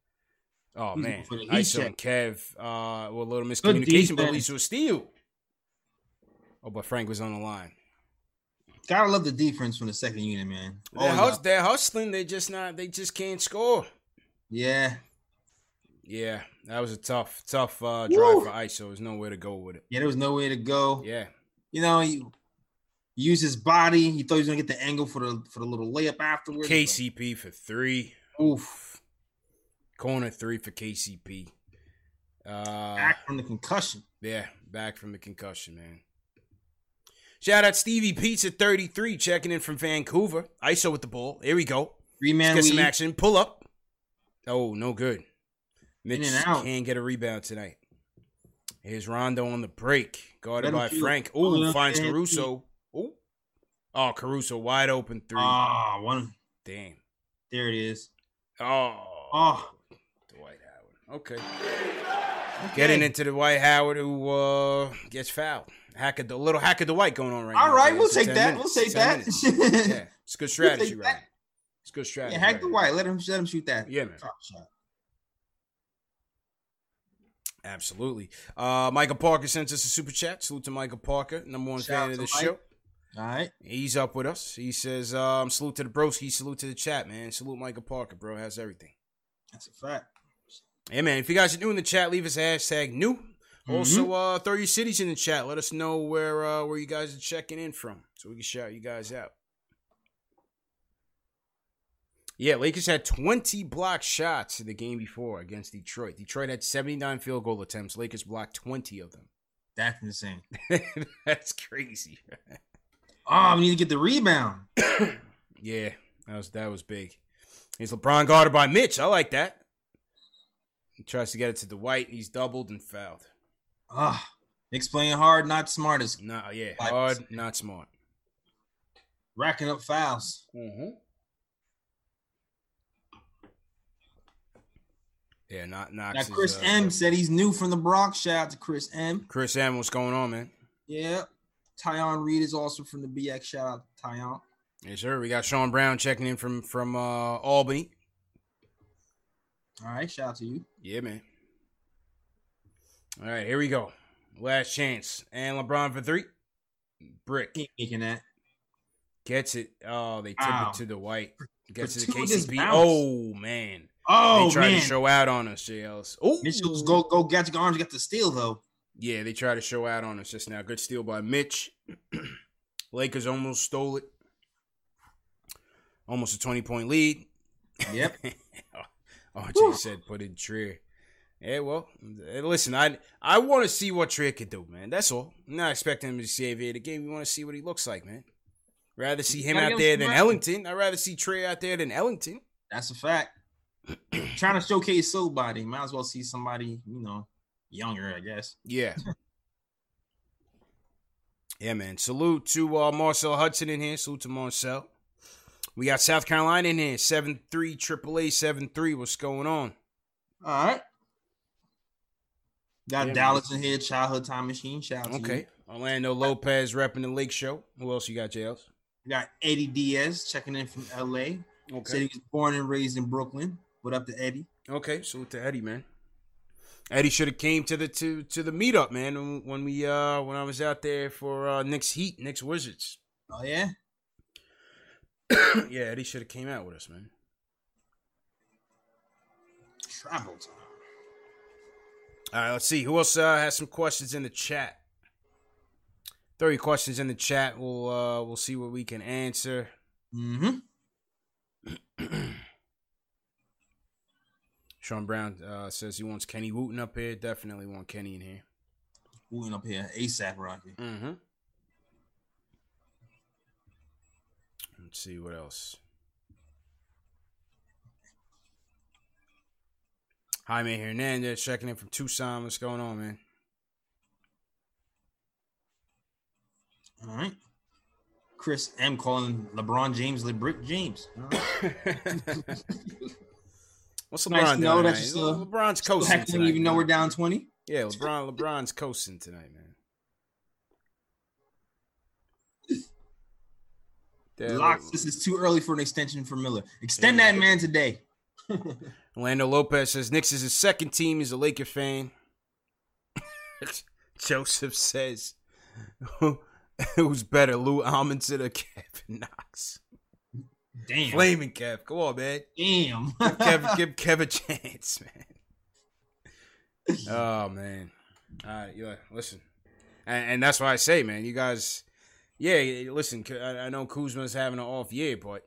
Oh, he's man. I S O and Kev uh, with a little miscommunication, but at least it was steal. Oh, but Frank was on the line. Gotta love the defense from the second unit, man. They're, hus- they're hustling. They just not. They just can't score. Yeah, yeah. That was a tough, tough uh, drive Woo. for I S O. There's nowhere to go with it. Yeah, there was nowhere to go. Yeah, you know, he, he used his body. He thought he was gonna get the angle for the for the little layup afterwards. K C P but... for three. Oof. Corner three for K C P. Uh, back from the concussion. Yeah, back from the concussion, man. Shout out Stevie Pizza thirty-three checking in from Vancouver. I S O with the ball. Here we go. Three man Let's get lead. Some action. Pull up. Oh, no good. Mitch can't get a rebound tonight. Here's Rondo on the break. Guarded by shoot. Frank. Ooh, oh, finds Caruso. Ooh. Oh, Caruso wide open three. Ah, oh, one. Damn. There it is. Oh. Oh. Dwight Howard. Okay. Okay. Getting into Dwight Howard, who uh, gets fouled. Hack of the little hack of the white going on right All now. All right, we'll take that. Minutes, we'll take that. Yeah, it's good strategy, we'll right? That. It's good strategy. Yeah, hack right the white. Let him, let him shoot that. Yeah, man. Oh, absolutely. Uh, Michael Parker sends us a super chat. Salute to Michael Parker, number one Shout fan of the Mike. Show. All right. He's up with us. He says, um, salute to the broski, salute to the chat, man. Salute Michael Parker, bro. Has everything. That's a fact. Hey, man, if you guys are new in the chat, leave us a hashtag new. Mm-hmm. Also, uh, throw your cities in the chat. Let us know where uh, where you guys are checking in from so we can shout you guys out. Yeah, Lakers had twenty block shots in the game before against Detroit. Detroit had seventy-nine field goal attempts. Lakers blocked twenty of them. That's insane. That's crazy. Oh, we need to get the rebound. Yeah, that was that was big. He's LeBron guarded by Mitch. I like that. He tries to get it to Dwight. He's doubled and fouled. Ah, oh, Knicks playing hard, not smart. As no, nah, yeah, five percent. Hard, not smart. Racking up fouls. Mm-hmm. Yeah, not Knox. Now, Chris is, uh, M said he's new from the Bronx. Shout out to Chris M. Chris M, what's going on, man? Yeah. Tyon Reed is also from the B X. Shout out to Tyon. Yes, sir. We got Sean Brown checking in from, from uh, Albany. All right. Shout out to you. Yeah, man. All right. Here we go. Last chance. And LeBron for three. Brick. Taking that. Gets it. Oh, they tip Ow. it to the white. Gets it to K C P. Oh, man. Oh, man. They tried man. to show out on us, J. Ellis. Oh. Mitchell's go, go, got your arms, got the steal, though. Yeah, they try to show out on us just now. Good steal by Mitch. Lakers almost stole it. Almost a twenty-point lead. Yep. R J said put in Trier. Yeah, well, listen, I I want to see what Trier could do, man. That's all. I'm not expecting him to save the game. We want to see what he looks like, man. Rather see him out there than Ellington. I'd rather see Trier out there than Ellington. That's a fact. Trying to showcase somebody. Might as well see somebody, you know, younger, I guess. Yeah. Yeah, man. Salute to uh, Marcel Hudson in here. Salute to Marcel. We got South Carolina in here. seven three, triple A, seven three. What's going on? All right. Got yeah, Dallas man. in here. Childhood Time Machine. Shout out okay. to you. Okay. Orlando Lopez repping the Lake Show. Who else you got, J Ls? We got Eddie Diaz checking in from L A. Okay. Said he was born and raised in Brooklyn. What up to Eddie? Okay. Salute to Eddie, man. Eddie should have came to the to, to the meetup, man, when we uh when I was out there for uh, Knicks Heat, Knicks Wizards. Oh yeah, yeah. Eddie should have came out with us, man. Travel time. All right, let's see who else uh, has some questions in the chat. Throw your questions in the chat. We'll uh, we'll see what we can answer. Mm-hmm. Sean Brown uh, says he wants Kenny Wooten up here. Definitely want Kenny in here. Wooten up here. ASAP, Rocky. Mm-hmm. Let's see what else. Jaime Hernandez checking in from Tucson. What's going on, man? All right. Chris M. calling LeBron James LeBrick James. All right. What's LeBron nice doing? Know that still, LeBron's coasting tonight. I didn't even know we're down twenty. Yeah, LeBron. LeBron's coasting tonight, man. Locks, this is too early for an extension for Miller. Extend yeah. that man today. Orlando Lopez says Knicks is his second team. He's a Laker fan. Joseph says, "Who's better, Lou Almondson or Kevin Knox?" Damn. Flaming Kev. Come on, man. Damn. give, Kev, give Kev a chance, man. Oh, man. All right, yeah, listen. And, and that's why I say, man, you guys, yeah, listen, I, I know Kuzma's having an off year, but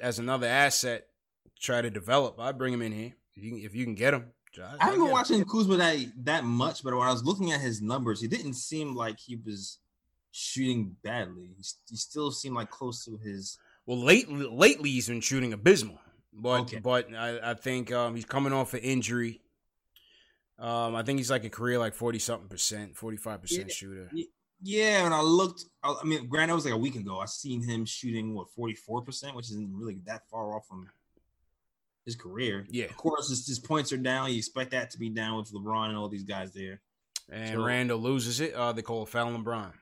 as another asset, try to develop. I'd bring him in here if you can, if you can get him. I, I haven't been watching him. Kuzma that, that much, but when I was looking at his numbers, he didn't seem like he was shooting badly. He, he still seemed like close to his... Well, lately, lately he's been shooting abysmal, but okay. but I, I think um, he's coming off an injury. Um, I think he's like a career like forty something percent, forty five percent shooter. Yeah, when I looked, I, I mean, granted, it was like a week ago. I seen him shooting what forty four percent, which isn't really that far off from his career. Yeah. Of course, his, his points are down. You expect that to be down with LeBron and all these guys there. And so, Randall loses it. Uh, they call a foul on LeBron.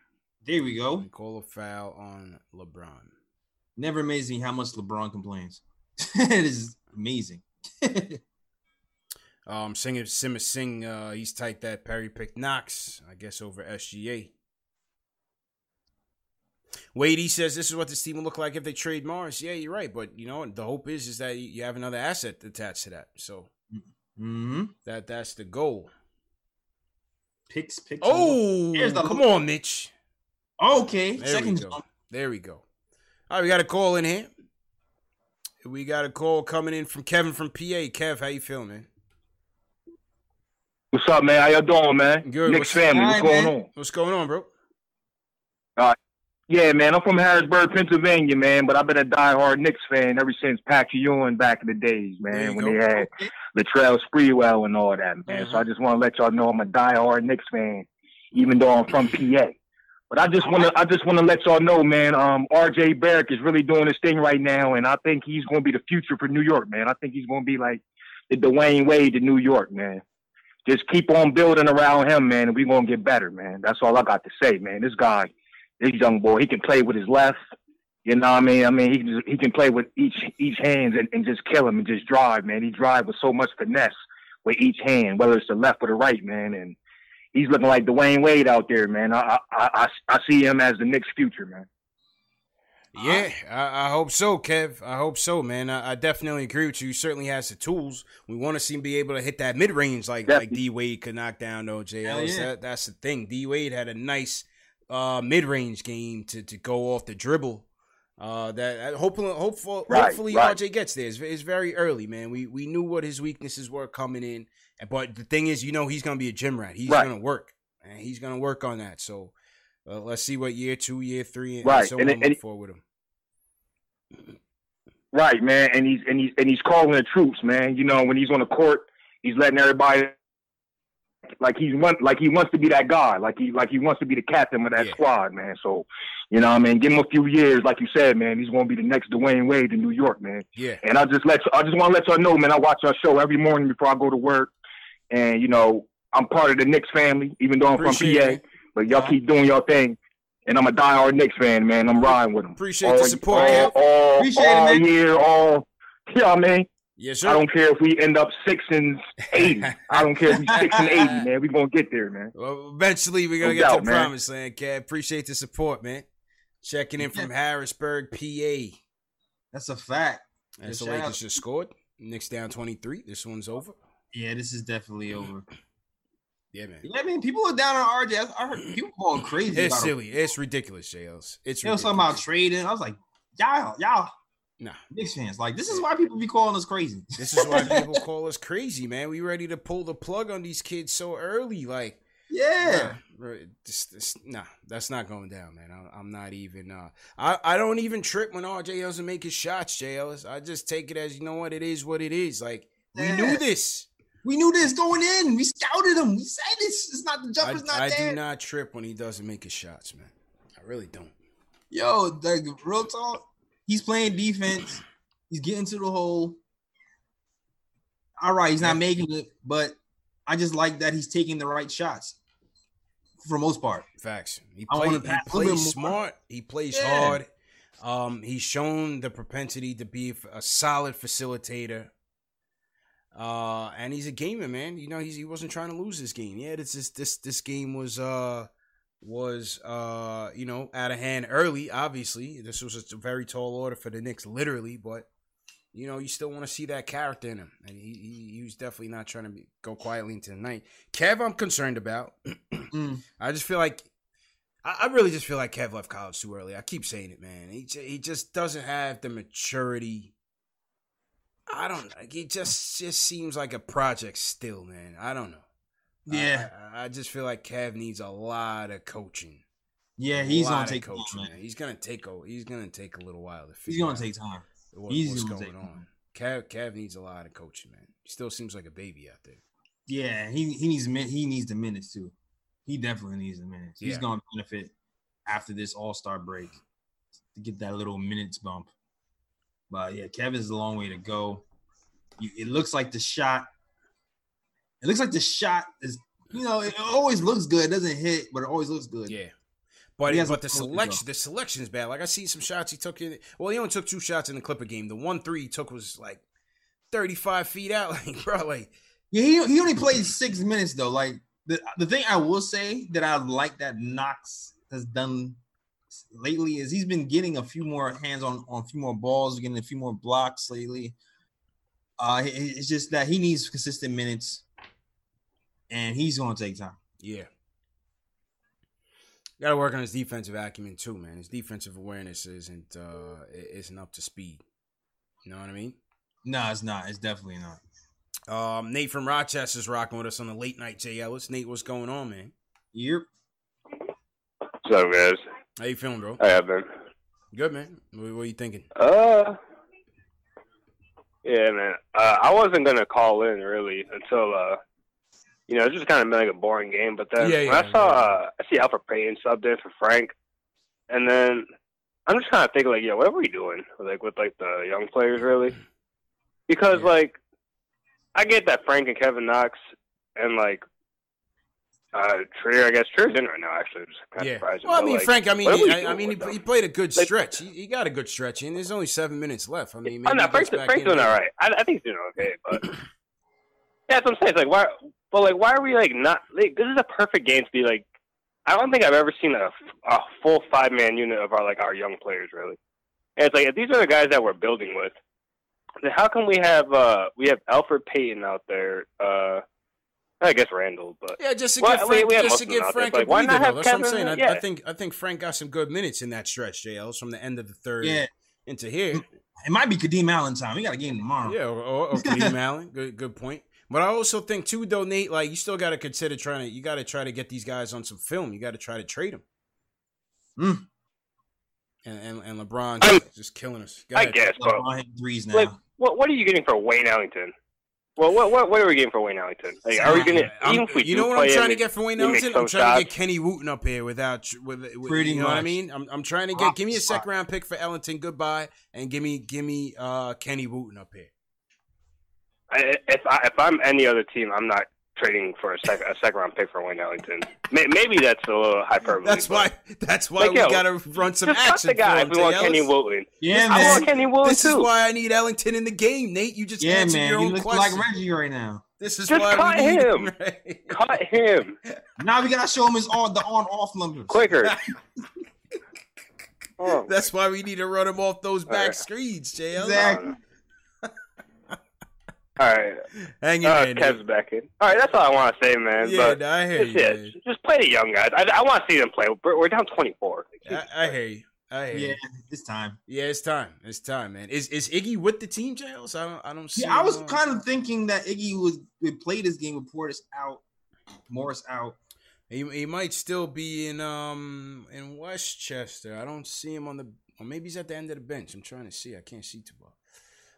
There we go. They call a foul on LeBron. Never amazed me how much LeBron complains. It is amazing. um, Singer, Simmer Singh, uh, he's tight that Perry picked Knox, I guess, over S G A. Wade, he says, this is what this team will look like if they trade Morris. Yeah, you're right. But, you know, the hope is is that you have another asset attached to that. So mm-hmm. that that's the goal. Picks, picks. Oh, the come on, Mitch. Okay. There Second we go. There we go. All right, we got a call in here. We got a call coming in from Kevin from P A. Kev, how you feeling, man? What's up, man? How y'all doing, man? Good. Knicks family, what's going on? What's going on, bro? All right. Yeah, man, I'm from Harrisburg, Pennsylvania, man, but I've been a diehard Knicks fan ever since Patrick Ewing back in the days, man, when go. they had Latrell Sprewell and all that, man. Uh-huh. So I just want to let y'all know I'm a diehard Knicks fan, even though I'm from P A. But I just want to I just want to let y'all know, man, um, R J Barrett is really doing his thing right now, and I think he's going to be the future for New York, man. I think he's going to be like the Dwayne Wade to New York, man. Just keep on building around him, man, and we're going to get better, man. That's all I got to say, man. This guy... This young boy, he can play with his left. You know what I mean? I mean, he just, he can play with each each hand and, and just kill him and just drive, man. He drives with so much finesse with each hand, whether it's the left or the right, man. And he's looking like Dwayne Wade out there, man. I I I, I see him as the Knicks' future, man. Yeah, I, I hope so, Kev. I hope so, man. I, I definitely agree with you. He certainly has the tools. We want to see him be able to hit that mid-range like, like D-Wade could knock down, though, J. Ellis. Yeah. That, that's the thing. D-Wade had a nice... Uh, mid-range game to, to go off the dribble. Uh, that hopefully, hopefully, right, hopefully right. R J gets there. It's, it's very early, man. We we knew what his weaknesses were coming in, but the thing is, you know, he's gonna be a gym rat. He's right. gonna work, and he's gonna work on that. So uh, let's see what year two, year three, and, right. and so and, on and, look forward with him. Right, man, and he's and he's and he's calling the troops, man. You know, when he's on the court, he's letting everybody. Like he's one, like he wants to be that guy. Like he, like he wants to be the captain of that yeah. squad, man. So, you know, what I mean, give him a few years, like you said, man. He's gonna be the next Dwayne Wade in New York, man. Yeah. And I just let, you, I just want to let y'all know, man. I watch our show every morning before I go to work, and you know, I'm part of the Knicks family, even though I'm Appreciate from P A. It. But y'all keep doing y'all thing, and I'm a diehard Knicks fan, man. I'm riding with them. Appreciate all, the support, all, all, Appreciate all it, man. year, all. You know what I mean? Yes, sir. I don't care if we end up six and eighty. I don't care if we six and eighty, man. We're going to get there, man. Well, eventually, we're going to no get doubt, to the man. promised land, Kev. Appreciate the support, man. Checking in from Harrisburg, P A. That's a fact. And the Lakers just scored. Knicks down twenty-three. This one's over. Yeah, this is definitely over. Yeah, man. You know what I mean? People are down on R J. I heard people going crazy. It's about silly. Him. It's ridiculous, J Ls. It's They ridiculous. Were talking about trading. I was like, y'all, y'all. Nah. Knicks fans. Like, this is why people be calling us crazy. This is why people call us crazy, man. We ready to pull the plug on these kids so early. Like, yeah. Nah, just, just, nah that's not going down, man. I, I'm not even. Uh, I, I don't even trip when R J doesn't make his shots, J. Ellis. I just take it as, you know what, it is what it is. Like, yeah. we knew this. We knew this going in. We scouted him. We said this. It's not the jumper's I, not I there. I do not trip when he doesn't make his shots, man. I really don't. Yo, like, real talk. He's playing defense. He's getting to the hole. All right, he's not making it, but I just like that he's taking the right shots for the most part. Facts. He, play, he plays smart. He plays yeah. hard. Um, he's shown the propensity to be a solid facilitator. Uh, and he's a gamer, man. You know, he's, he wasn't trying to lose this game. Yeah, this is, this this game was uh, – was, uh, you know, out of hand early, obviously. This was a very tall order for the Knicks, literally. But, you know, you still want to see that character in him. And he, he, he was definitely not trying to be, go quietly into the night. Kev, I'm concerned about. mm. I just feel like, I, I really just feel like Kev left college too early. I keep saying it, man. He, he just doesn't have the maturity. I don't know. He just, just seems like a project still, man. I don't know. Yeah, I, I just feel like Kev needs a lot of coaching. Yeah, he's gonna take coaching. Time, man. He's gonna take a he's gonna take a little while to figure. He's gonna take time. What, he's what's going on? Kev Kev needs a lot of coaching, man. He still seems like a baby out there. Yeah, he he needs he needs the minutes too. He definitely needs the minutes. He's yeah. gonna benefit after this All-Star break to get that little minutes bump. But yeah, Kevin's a long way to go. You, it looks like the shot. It looks like the shot is, you know, it always looks good. It doesn't hit, but it always looks good. Yeah. But, but like the selection, the selection's bad. Like, I see some shots he took in. Well, he only took two shots in the Clipper game. The one three he took was like thirty-five feet out. Like, bro, like. Yeah, he, he only played six minutes, though. Like, the, the thing I will say that I like that Knox has done lately is he's been getting a few more hands on, on a few more balls, getting a few more blocks lately. Uh, it, it's just that he needs consistent minutes, and he's going to take time. Yeah. Got to work on his defensive acumen too, man. His defensive awareness isn't uh, isn't up to speed. You know what I mean? No, it's not. It's definitely not. Um, Nate from Rochester's rocking with us on the late night, J. Ellis. Nate, what's going on, man? Yep. What's up, guys? How you feeling, bro? How you been? Good, man. What, what are you thinking? Uh, yeah, man. Uh, I wasn't gonna call in really until uh. You know, it's just kind of been like a boring game. But then yeah, yeah, when I saw, yeah. uh, I see Alfred Payton subbed in for Frank, and then I'm just kind of thinking like, yeah, what are we doing? Like with like the young players, really? Because yeah. like, I get that Frank and Kevin Knox and like uh, Trier, I guess Trier's in right now. Actually, just kind yeah. of surprising. Well, I mean, like, Frank, I mean, I, I mean, he, he played a good like, stretch. He, he got a good stretch, and there's only seven minutes left. I mean, I'm not Frank's, Frank's doing all right. I, I think he's doing okay, but yeah, that's what I'm saying. It's like why. But, like, why are we, like, not like, – this is a perfect game to be, like – I don't think I've ever seen a, a full five-man unit of, our like, our young players, really. And it's, like, if these are the guys that we're building with, then how come we have uh, we have Alfred Payton out there? Uh, I guess Randall, but – Yeah, just to well, get Frank, we, we just to get Frank like, a breather, though. That's Kevin, what I'm saying. I, yeah. I, think, I think Frank got some good minutes in that stretch, J L, from the end of the third yeah. into here. It might be Kadeem Allen time. We got a game tomorrow. Yeah, or, or, or Kadeem Allen. Good, good point. But I also think, too, though, Nate, like, you still got to consider trying to – you got to try to get these guys on some film. You got to try to trade them. Mm. And, and and LeBron's I, just killing us. Go I ahead. guess, bro. LeBron hit threes now. Like, what, what are you getting for Wayne Ellington? Well, what what what are we getting for Wayne Ellington? Like, are we going to – You know what I'm trying him, to get for Wayne Ellington? I'm trying shots. to get Kenny Wooten up here without with, – with, you know much. what I mean? I'm I'm trying to get – give me a second-round pick for Ellington, goodbye, and give me give me uh, Kenny Wooten up here. I, if I, if I'm any other team, I'm not trading for a second a second round pick for Wayne Ellington. Maybe that's a little hyperbole. That's why. That's why like, we yo, gotta run some just action. Just cut the guy. If we want Kenny Wooten. Yeah, man. I want Kenny Wooten This too. is why I need Ellington in the game, Nate. You just yeah, answered man. your own question. Like Reggie right now. This is just why cut we need him. him right? Cut him. Now we gotta show him his on the on off numbers quicker. oh. That's why we need to run him off those back right. screens, J L. Exactly. All right. Hang in uh, there, Kev's dude. back in. All right, that's all I want to say, man. Yeah, but I hear you. It. Just play the young guys. I, I want to see them play. We're, we're down twenty-four. Like, I, I hear you. I hear yeah, you. Yeah, it's time. Yeah, it's time. It's time, man. Is is Iggy with the team, Jails? I don't. I don't see. Yeah, I was on. kind of thinking that Iggy would, would play this game with Portis out, Morris out. He he might still be in um in Westchester. I don't see him on the. Or maybe he's at the end of the bench. I'm trying to see. I can't see too well.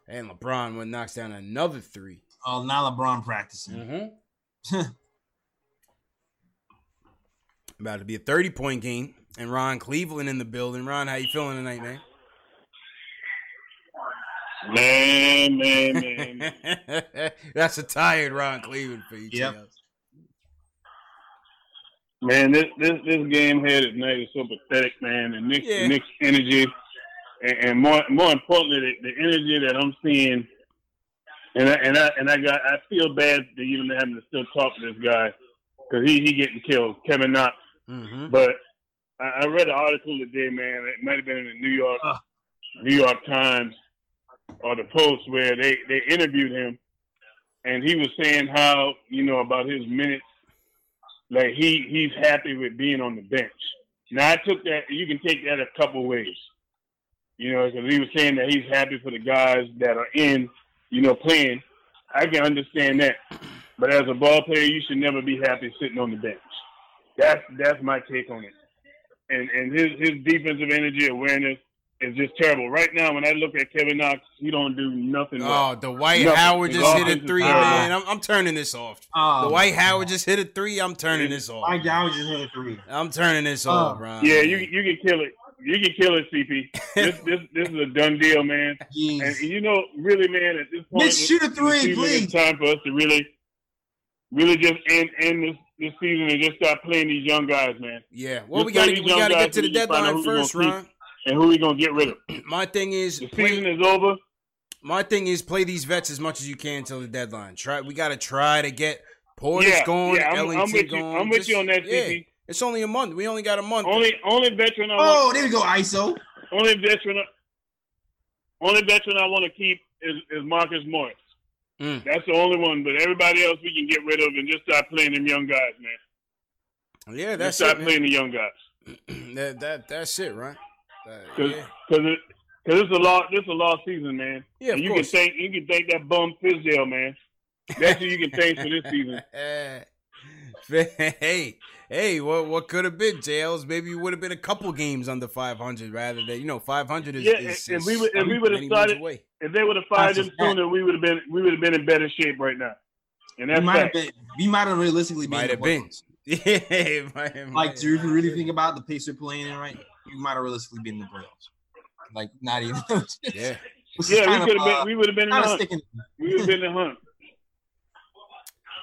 And LeBron would knocks down another three. Oh, now LeBron practicing. Mm-hmm. About to be a thirty-point game. And Ron Cleveland in the building. Ron, how you feeling tonight, man? Man, man, man. That's a tired Ron Cleveland for you. Yep. Man, this, this this game here tonight is so pathetic, man. And Nick's, yeah. Nick's energy. And more, more importantly, the, the energy that I'm seeing, and I, and I and I got I feel bad that even having to still talk to this guy because he he getting killed, Kevin Knox. Mm-hmm. But I, I read an article today, man. It might have been in the New York uh. New York Times or the Post where they, they interviewed him, and he was saying how you know about his minutes, like he he's happy with being on the bench. Now I took that. You can take that a couple ways. You know, because he was saying that he's happy for the guys that are in, you know, playing. I can understand that. But as a ball player, you should never be happy sitting on the bench. That's that's my take on it. And and his, his defensive energy awareness is just terrible. Right now, when I look at Kevin Knox, he don't do nothing. Oh, Dwight Howard just hit a three, man. I'm, I'm turning this off. Oh, Dwight Howard just hit a three. I'm turning this off. Dwight Howard just hit a three. I'm turning this off, Ron. Yeah, you you can kill it. you can kill it, C P. This, this this is a done deal, man. Jeez. And you know, really, man, at this point, Mitch, shoot a three, please. It's time for us to really, really just end end this, this season and just start playing these young guys, man. Yeah, well, just we gotta we gotta get to the deadline first, Ron. And who we gonna get rid of? My thing is, the play, season is over. My thing is, play these vets as much as you can until the deadline. Try, we gotta try to get Portis yeah, going, yeah, I'm, Ellington I'm with going. You. I'm with just, you on that, yeah. C P. It's only a month. We only got a month. Only only veteran I want. Oh, there we go, I S O. Only veteran only veteran I want to keep is, is Marcus Morris. Mm. That's the only one. But everybody else we can get rid of and just start playing them young guys, man. Yeah, that's just it, start man. playing the young guys. that, that That's it, right? Because uh, yeah. it, it's, it's a lost season, man. Yeah, and of you course. Can thank, you can thank that bum Fizdale, man. That's who you can thank for this season. Hey, hey, what what could have been, J. Ellis? Maybe it would have been a couple games under five hundred rather than, you know, five hundred is. Yeah, is, and, is, we would, and we would have started. If they would have fired him sooner, we would have been we would have been in better shape right now. And that's we might have been, we might have realistically might have been. Yeah, it might, it might like, do you really think about the pace they're playing in right now? You might have realistically been in the playoffs. Like, not even. yeah, yeah, we could have uh, been. We would have been in the hunt. We would have been in the hunt.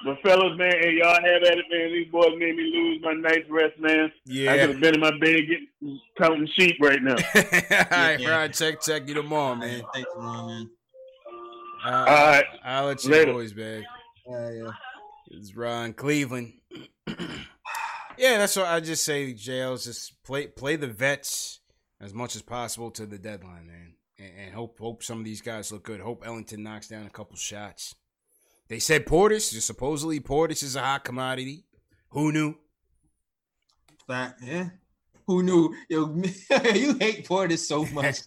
But fellas, man, hey, y'all have at it, man. These boys made me lose my night's rest, man. Yeah. I could have been in my bed getting counting sheep right now. All right, yeah. Brian, check, check you tomorrow, man. Thanks, Ron, man. Uh, All right. I'll let you Later. boys back. Uh, yeah. It's Ron Cleveland. Yeah, that's what I just say, J Ls. Just play play the vets as much as possible to the deadline, man. And, and hope hope some of these guys look good. Hope Ellington knocks down a couple shots. They said Portis. Just supposedly, Portis is a hot commodity. Who knew? That, yeah. Who knew? Yo, you hate Portis so much.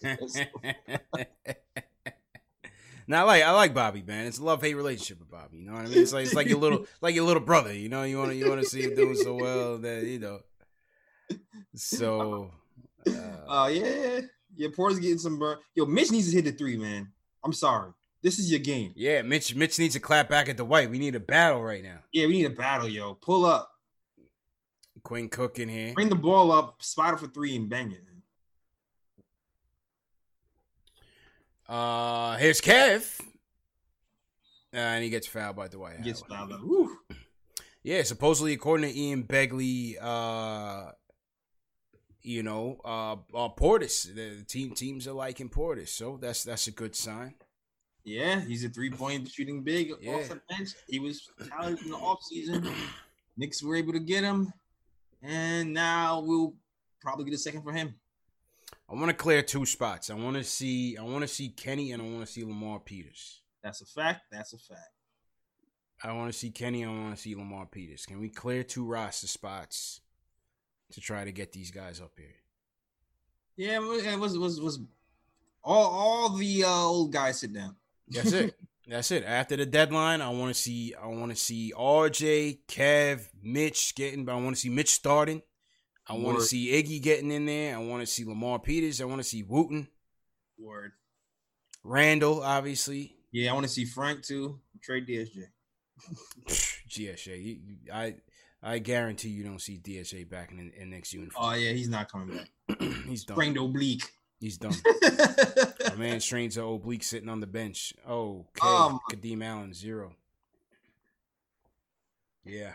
Now, I like I like Bobby, man. It's a love hate relationship with Bobby. You know what I mean? It's like it's like your little like your little brother. You know, you want to you want to see him doing so well that you know. So. Oh uh, uh, yeah, yeah. Portis getting some burn. Yo, Mitch needs to hit the three, man. I'm sorry. This is your game. Yeah, Mitch Mitch needs to clap back at the white. We need a battle right now. Yeah, we need a battle, yo. Pull up. Quinn Cook in here. Bring the ball up, spot it for three, and bang it. Uh, here's Kev. Uh, and he gets fouled by the white. Gets fouled. Woo. Yeah, supposedly, according to Ian Begley, uh, you know, uh, uh Portis. The, the team teams are liking Portis, so that's that's a good sign. Yeah, he's a three-point shooting big yeah. off the bench. He was talented in the offseason. Knicks were able to get him, and now we'll probably get a second for him. I want to clear two spots. I want to see I want to see Kenny, and I want to see Lamar Peters. That's a fact. That's a fact. I want to see Kenny, and I want to see Lamar Peters. Can we clear two roster spots to try to get these guys up here? Yeah, it was, was, was all, all the uh, old guys sit down. That's it. That's it. After the deadline, I want to see. I want to see R J, Kev, Mitch getting. But I want to see Mitch starting. I want to see Iggy getting in there. I want to see Lamar Peters. I want to see Wooten. Word. Randall, obviously. Yeah, I want to see Frank too. Trade D S J. G S A. You, you, I I guarantee you don't see D S A back in, in next uniform. Oh yeah, he's not coming back. He's done. Bring the oblique. He's done. A man strains an oblique sitting on the bench. Oh, okay. Um, Kadeem Allen, zero. Yeah.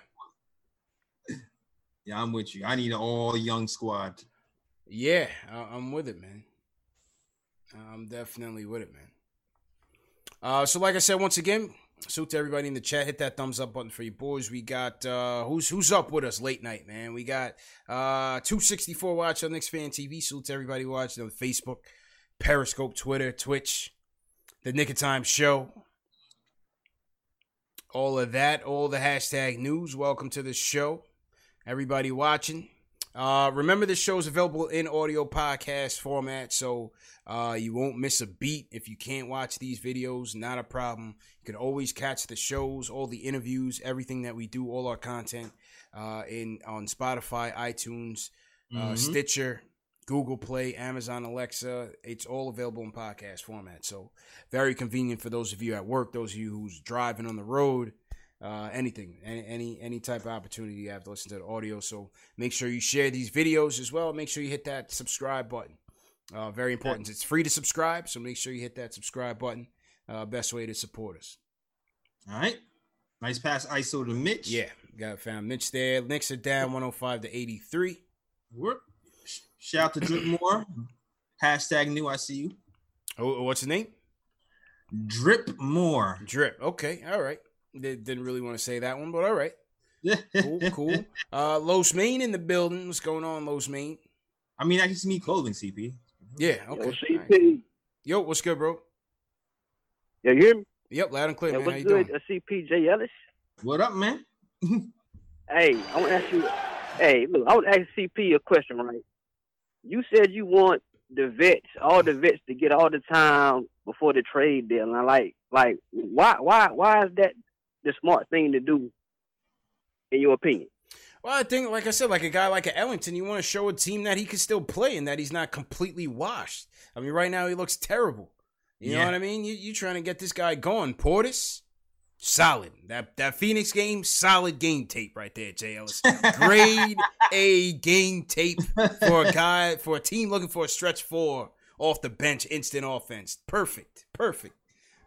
Yeah, I'm with you. I need an all-young squad. Yeah, I- I'm with it, man. I'm definitely with it, man. Uh, so, like I said, once again, salute to everybody in the chat. Hit that thumbs up button for you boys. We got uh, who's who's up with us late night, man. We got uh, two sixty-four watch on Knicks Fan T V. Salute to everybody watching on Facebook, Periscope, Twitter, Twitch, The Knick of Time Show. All of that, all the hashtag news. Welcome to the show, everybody watching. Uh, remember, this show is available in audio podcast format, so uh, you won't miss a beat. If you can't watch these videos, not a problem. You can always catch the shows, all the interviews, everything that we do, all our content uh, in on Spotify, iTunes, uh, mm-hmm. Stitcher, Google Play, Amazon Alexa. It's all available in podcast format, so very convenient for those of you at work, those of you who's driving on the road, uh, anything, any, any any type of opportunity you have to listen to the audio. So make sure you share these videos as well. Make sure you hit that subscribe button. Uh, very important. It's free to subscribe, so make sure you hit that subscribe button. Uh, best way to support us. All right. Nice pass I S O to Mitch. Yeah, got it, found Mitch there. Knicks are down one oh five to eighty-three. Whoop. Shout out to Drip Moore. Hashtag new I see you. Oh, what's his name? Drip Moore. Drip. Okay. All right. Didn't really want to say that one, but all right. Cool, cool. Uh, Los Main in the building. What's going on, Los Main? I mean, I just need clothing, C P. Yeah. Okay. Yo, C P. Right. Yo, what's good, bro? Yeah, you hear me? Yep, loud and clear, hey, man. How you good? Doing? C P, J. Ellis. What up, man? Hey, I want to ask you. Hey, look, I want to ask C P a question, right? You said you want the vets, all the vets, to get all the time before the trade deadline. Like, like, why, why, why is that the smart thing to do, in your opinion? Well, I think, like I said, like a guy like an Ellington, you want to show a team that he can still play and that he's not completely washed. I mean, right now he looks terrible. You yeah. know what I mean? You you trying to get this guy going. Portis, solid. That that Phoenix game, solid game tape right there, J. Ellis. Grade A game tape for a guy, for a team looking for a stretch four off the bench, instant offense. Perfect, perfect.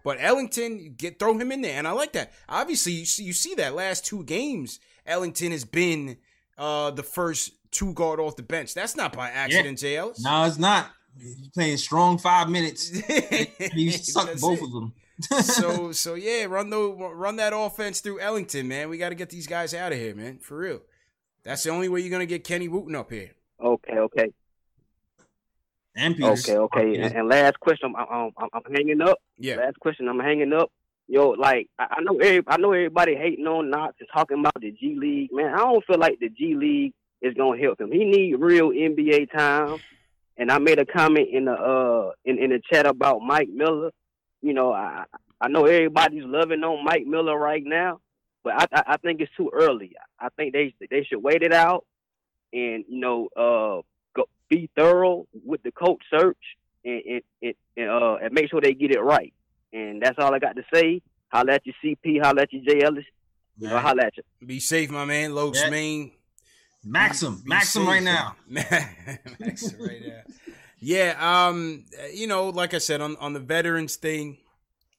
But Ellington, get throw him in there, and I like that. Obviously, you see, you see that last two games, Ellington has been uh, the first two guard off the bench. That's not by accident, yeah. J. Ellis. No, it's not. He's playing strong five minutes. He sucked both it. of them. so, so yeah, run the, run that offense through Ellington, man. We got to get these guys out of here, man, for real. That's the only way you're going to get Kenny Wooten up here. Okay, okay. And Peters. Okay, okay. And, and last question, I'm, I'm, I'm, I'm hanging up. Yeah. Last question, I'm hanging up. Yo, like, I, I know every, I know everybody hating on Knox and talking about the G League. Man, I don't feel like the G League is going to help him. He needs real N B A time. And I made a comment in the uh in, in the chat about Mike Miller. You know, I I know everybody's loving on Mike Miller right now, but I I, I think it's too early. I think they they should wait it out, and you know, uh, go, be thorough with the coach search, and it it and, uh and make sure they get it right. And that's all I got to say. Holla at you, C P. Holla at you, J. Ellis. You know, holla at you. Be safe, my man. Lokes yeah. Main. Maxim, Maxim right now. Maxim right now. Yeah, um, you know, like I said, on, on the veterans thing,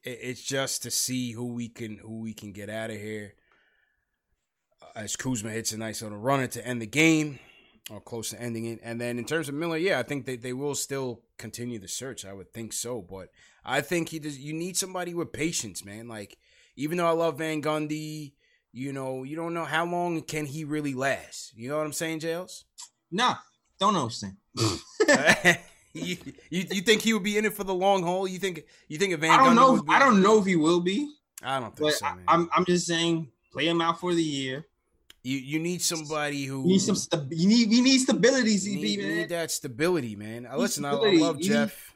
it, it's just to see who we can who we can get out of here. As Kuzma hits a nice little runner to end the game, or close to ending it. And then in terms of Miller, yeah, I think they, they will still continue the search. I would think so, but I think he does, you need somebody with patience, man. Like, even though I love Van Gundy, you know, you don't know how long can he really last. You know what I'm saying, Jails? Nah, don't know what I'm saying. you, you you think he would be in it for the long haul? You think you think if Van I don't Gundy know. Would be I don't know if he will be. I don't think but so. Man. I, I'm I'm just saying, play him out for the year. You you need somebody who you need some st- you need you need stability, C B, need, man. You need that stability, man. Listen, I, I love you Jeff.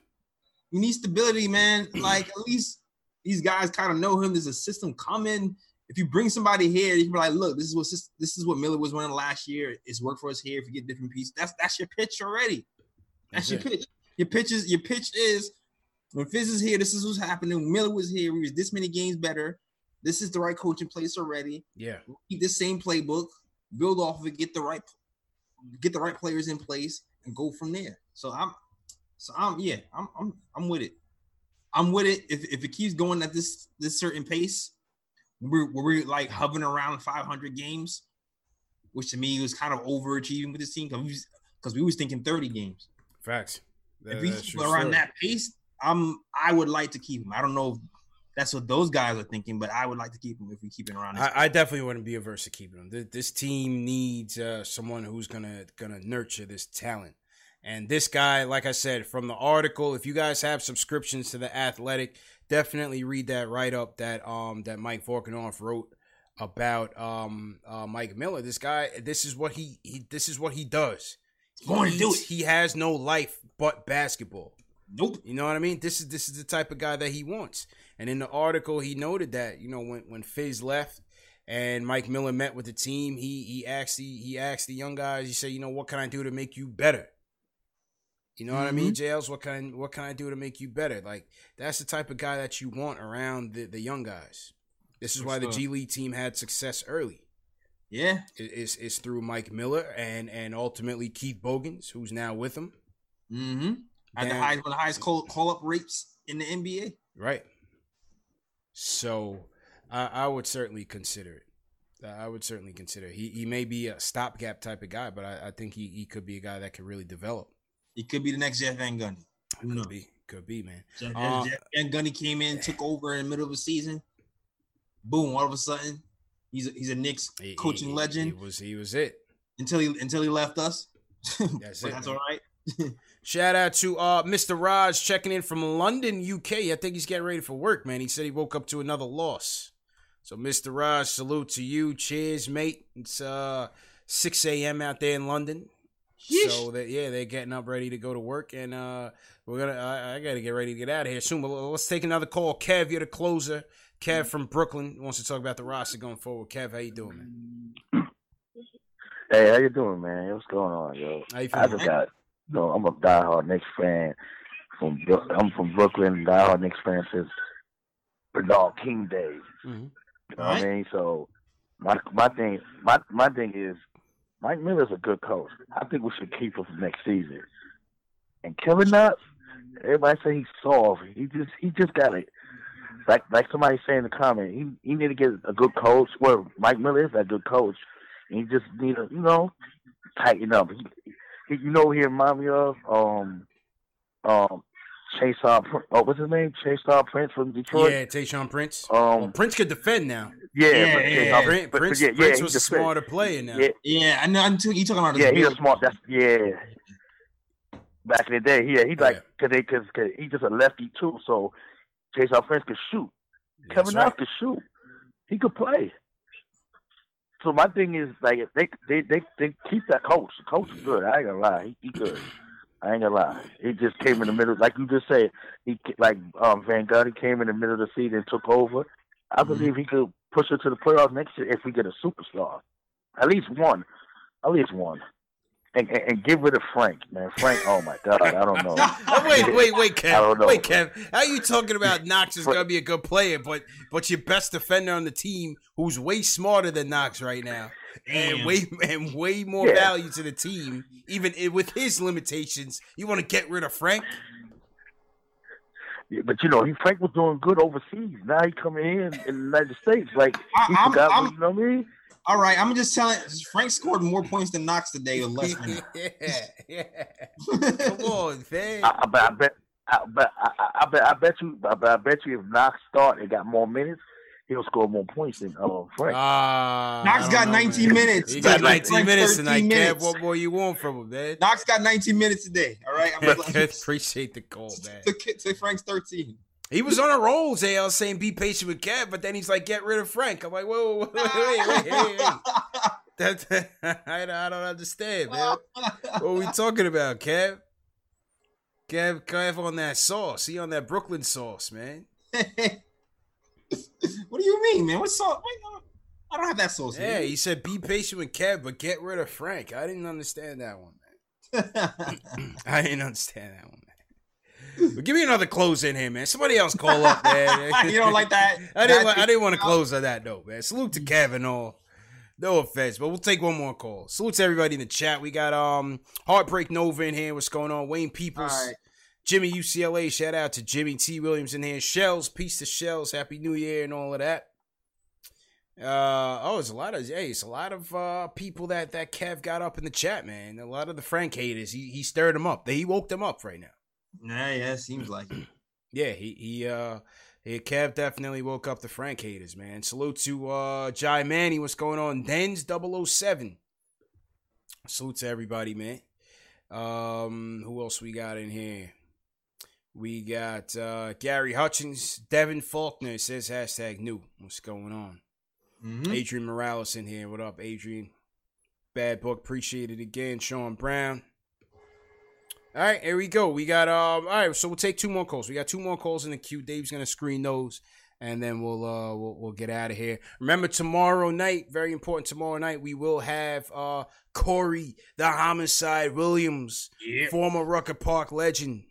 Need, you need stability, man. Like, at least these guys kind of know him. There's a system coming. If you bring somebody here, you can be like, look, this is what this is what Miller was winning last year. It's worked for us here. If you get different pieces, that's that's your pitch already. That's, that's your it. pitch. Your pitch is your pitch is when Fizz is here, this is what's happening. When Miller was here, we was this many games better. This is the right coach in place already. Yeah. We'll keep this same playbook, build off of it, get the right get the right players in place, and go from there. So I'm so I'm yeah, I'm I'm I'm with it. I'm with it. If if it keeps going at this this certain pace. We're, we're like hovering around five hundred games, which to me was kind of overachieving with this team because we, we was thinking thirty games. Facts. That, if we keep around story. that pace, I'm, I would like to keep him. I don't know if that's what those guys are thinking, but I would like to keep him if we keep it around. I, I definitely wouldn't be averse to keeping him. This, this team needs uh, someone who's gonna gonna nurture this talent. And this guy, like I said, from the article, if you guys have subscriptions to The Athletic, definitely read that write-up that um that Mike Vorkunov wrote about um uh, Mike Miller. This guy, this is what he, he this is what he does. He's going to do it. He has no life but basketball. Nope. You know what I mean? This is this is the type of guy that he wants. And in the article, he noted that, you know, when when Fizz left and Mike Miller met with the team, he he asked the he asked the young guys. He said, you know, what can I do to make you better? You know mm-hmm. what I mean, J Ls? What can, what can I do to make you better? Like, that's the type of guy that you want around the, the young guys. This is why the G League team had success early. Yeah. It's, it's through Mike Miller and, and ultimately Keith Bogans, who's now with him. Mm-hmm. At the highest, one of the highest call, call-up rates in the N B A. Right. So I, I would certainly consider it. I would certainly consider it. He, he may be a stopgap type of guy, but I, I think he, he could be a guy that could really develop. He could be the next Jeff Van Gundy. Who knows? Could be. Could be, man. Jeff, uh, Jeff Van Gundy came in, took over in the middle of the season. Boom, all of a sudden, he's a, he's a Knicks he, coaching he, legend. He was he was it. Until he until he left us. That's it. That's all right. Shout out to uh, Mister Raj checking in from London, U K. I think he's getting ready for work, man. He said he woke up to another loss. So, Mister Raj, salute to you. Cheers, mate. It's uh, six a.m. out there in London. Yeesh. So, that, yeah, they're getting up ready to go to work. And uh, we're gonna. I, I got to get ready to get out of here soon. But let's take another call. Kev, you're the closer. Kev from Brooklyn wants to talk about the roster going forward. Kev, how you doing, man? Hey, how you doing, man? What's going on, yo? How you feeling? I just got, you know, I'm a diehard Knicks fan. From I'm from Brooklyn, diehard Knicks fan since Bernard King days. Mm-hmm. You know right. what I mean? So my my thing my my thing is Mike Miller's a good coach. I think we should keep him for next season. And Kevin Knox, everybody say he's soft. He just he just got it. Like like somebody saying in the comment, he he need to get a good coach. Well, Mike Miller is that good coach. And he just need to, you know, tighten up. He, he, you know, he remind me of um um. Tayshaun Prince. Oh, what's his name? Tayshaun Prince from Detroit. Yeah, Tayshaun Prince. Um, well, Prince could defend now. Yeah, yeah, but, yeah, yeah. Prince, but, Prince, yeah, Prince was a defend. smarter player now. Yeah, yeah I know. I'm too, you talking about? Yeah, he's a smart. That's, yeah. Back in the day, yeah, he like yeah. cause they cause, cause he's just a lefty too. So Tayshaun Prince could shoot. Yeah, Kevin Knox right. could shoot. He could play. So my thing is like if they they they, they keep that coach. The coach is good. I ain't gonna lie. He, he good. I ain't gonna lie. He just came in the middle, like you just said. He like um, Van Gundy came in the middle of the season and took over. I mm-hmm. believe he could push it to the playoffs next year if we get a superstar, at least one, at least one, and and, and get rid of Frank, man. Frank, oh my God, I don't know. wait, wait, wait, Kev. I don't know, wait, Kev. How you talking about Knox is gonna be a good player, but but your best defender on the team, who's way smarter than Knox right now? Damn. And way and way more yeah. value to the team, even with his limitations. You want to get rid of Frank? Yeah, but you know, he, Frank was doing good overseas. Now he coming in in the United States, like I, he I'm, forgot. I'm, you know what I mean? All right, I'm just telling. Frank scored more points than Knox today, or less. Than yeah, yeah. Come on, man. I, I, but I bet, I, but I, I, I bet, I bet you, I, I bet you, if Knox started and got more minutes, he'll score more points than uh, Frank. Uh, Knox got know, nineteen man. minutes. He got nineteen like minutes tonight, Kev. What more you want from him, man? Knox got nineteen minutes today, all right? I'm like, appreciate the call, man. To, to Frank's thirteen. He was on a roll, J L, saying be patient with Kev, but then he's like, get rid of Frank. I'm like, whoa, whoa, whoa wait, wait, wait, wait, wait. That, I, I don't understand, man. What are we talking about, Kev? Kev, Kev on that sauce. He on that Brooklyn sauce, man. What do you mean, man? What sauce? I don't have that sauce. Yeah, he said be patient with Kev, but get rid of Frank. I didn't understand that one, man. I didn't understand that one, man. But give me another close in here, man. Somebody else call up, man. You don't like that? I didn't. That I didn't want to close on that though, man. Salute to Kev and all. No offense, but we'll take one more call. Salute to everybody in the chat. We got um Heartbreak Nova in here. What's going on, Wayne Peoples? All right. Jimmy U C L A, shout out to Jimmy T. Williams in here. Shells, peace to Shells, Happy New Year and all of that. Uh, oh, it's a lot of hey, it's a lot of uh, people that, that Kev got up in the chat, man. A lot of the Frank haters, he he stirred them up. He woke them up right now. Yeah, yeah, it seems like it. Yeah, he he uh he, Kev definitely woke up the Frank haters, man. Salute to uh Jai Manny, what's going on? Denz double oh seven. Salute to everybody, man. Um, who else we got in here? We got uh, Gary Hutchins. Devin Faulkner says hashtag new. What's going on? Mm-hmm. Adrian Morales in here. What up, Adrian? Bad book. Appreciate it again. Sean Brown. All right, here we go. We got, um, all right, so we'll take two more calls. We got two more calls in the queue. Dave's going to screen those, and then we'll, uh, we'll we'll get out of here. Remember, tomorrow night, very important, tomorrow night, we will have uh, Corey, the Homicide Williams, yeah. former Rucker Park legend.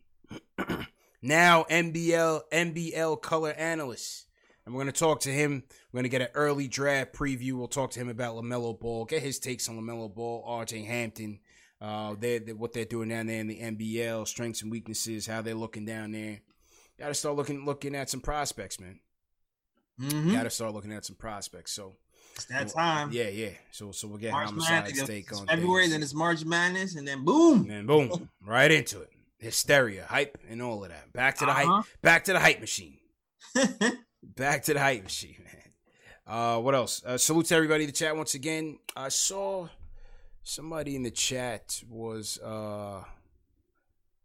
Now N B L N B L color analyst. and we're going to talk to him. We're going to get an early draft preview. We'll talk to him about LaMelo Ball, get his takes on LaMelo Ball, R J Hampton, uh, they're, they're, what they're doing down there in the N B L, strengths and weaknesses, how they're looking down there. Got to start looking looking at some prospects, man. Mm-hmm. Got to start looking at some prospects. So it's that time. Yeah, yeah. So so we'll get Homicide's take on February, things. Then it's March Madness, and then boom. And then boom. Right into it. Hysteria, hype, and all of that. Back to the uh-huh. hype. Back to the hype machine. Back to the hype machine, man. Uh, what else? Uh, salute to everybody in the chat once again. I saw somebody in the chat was uh,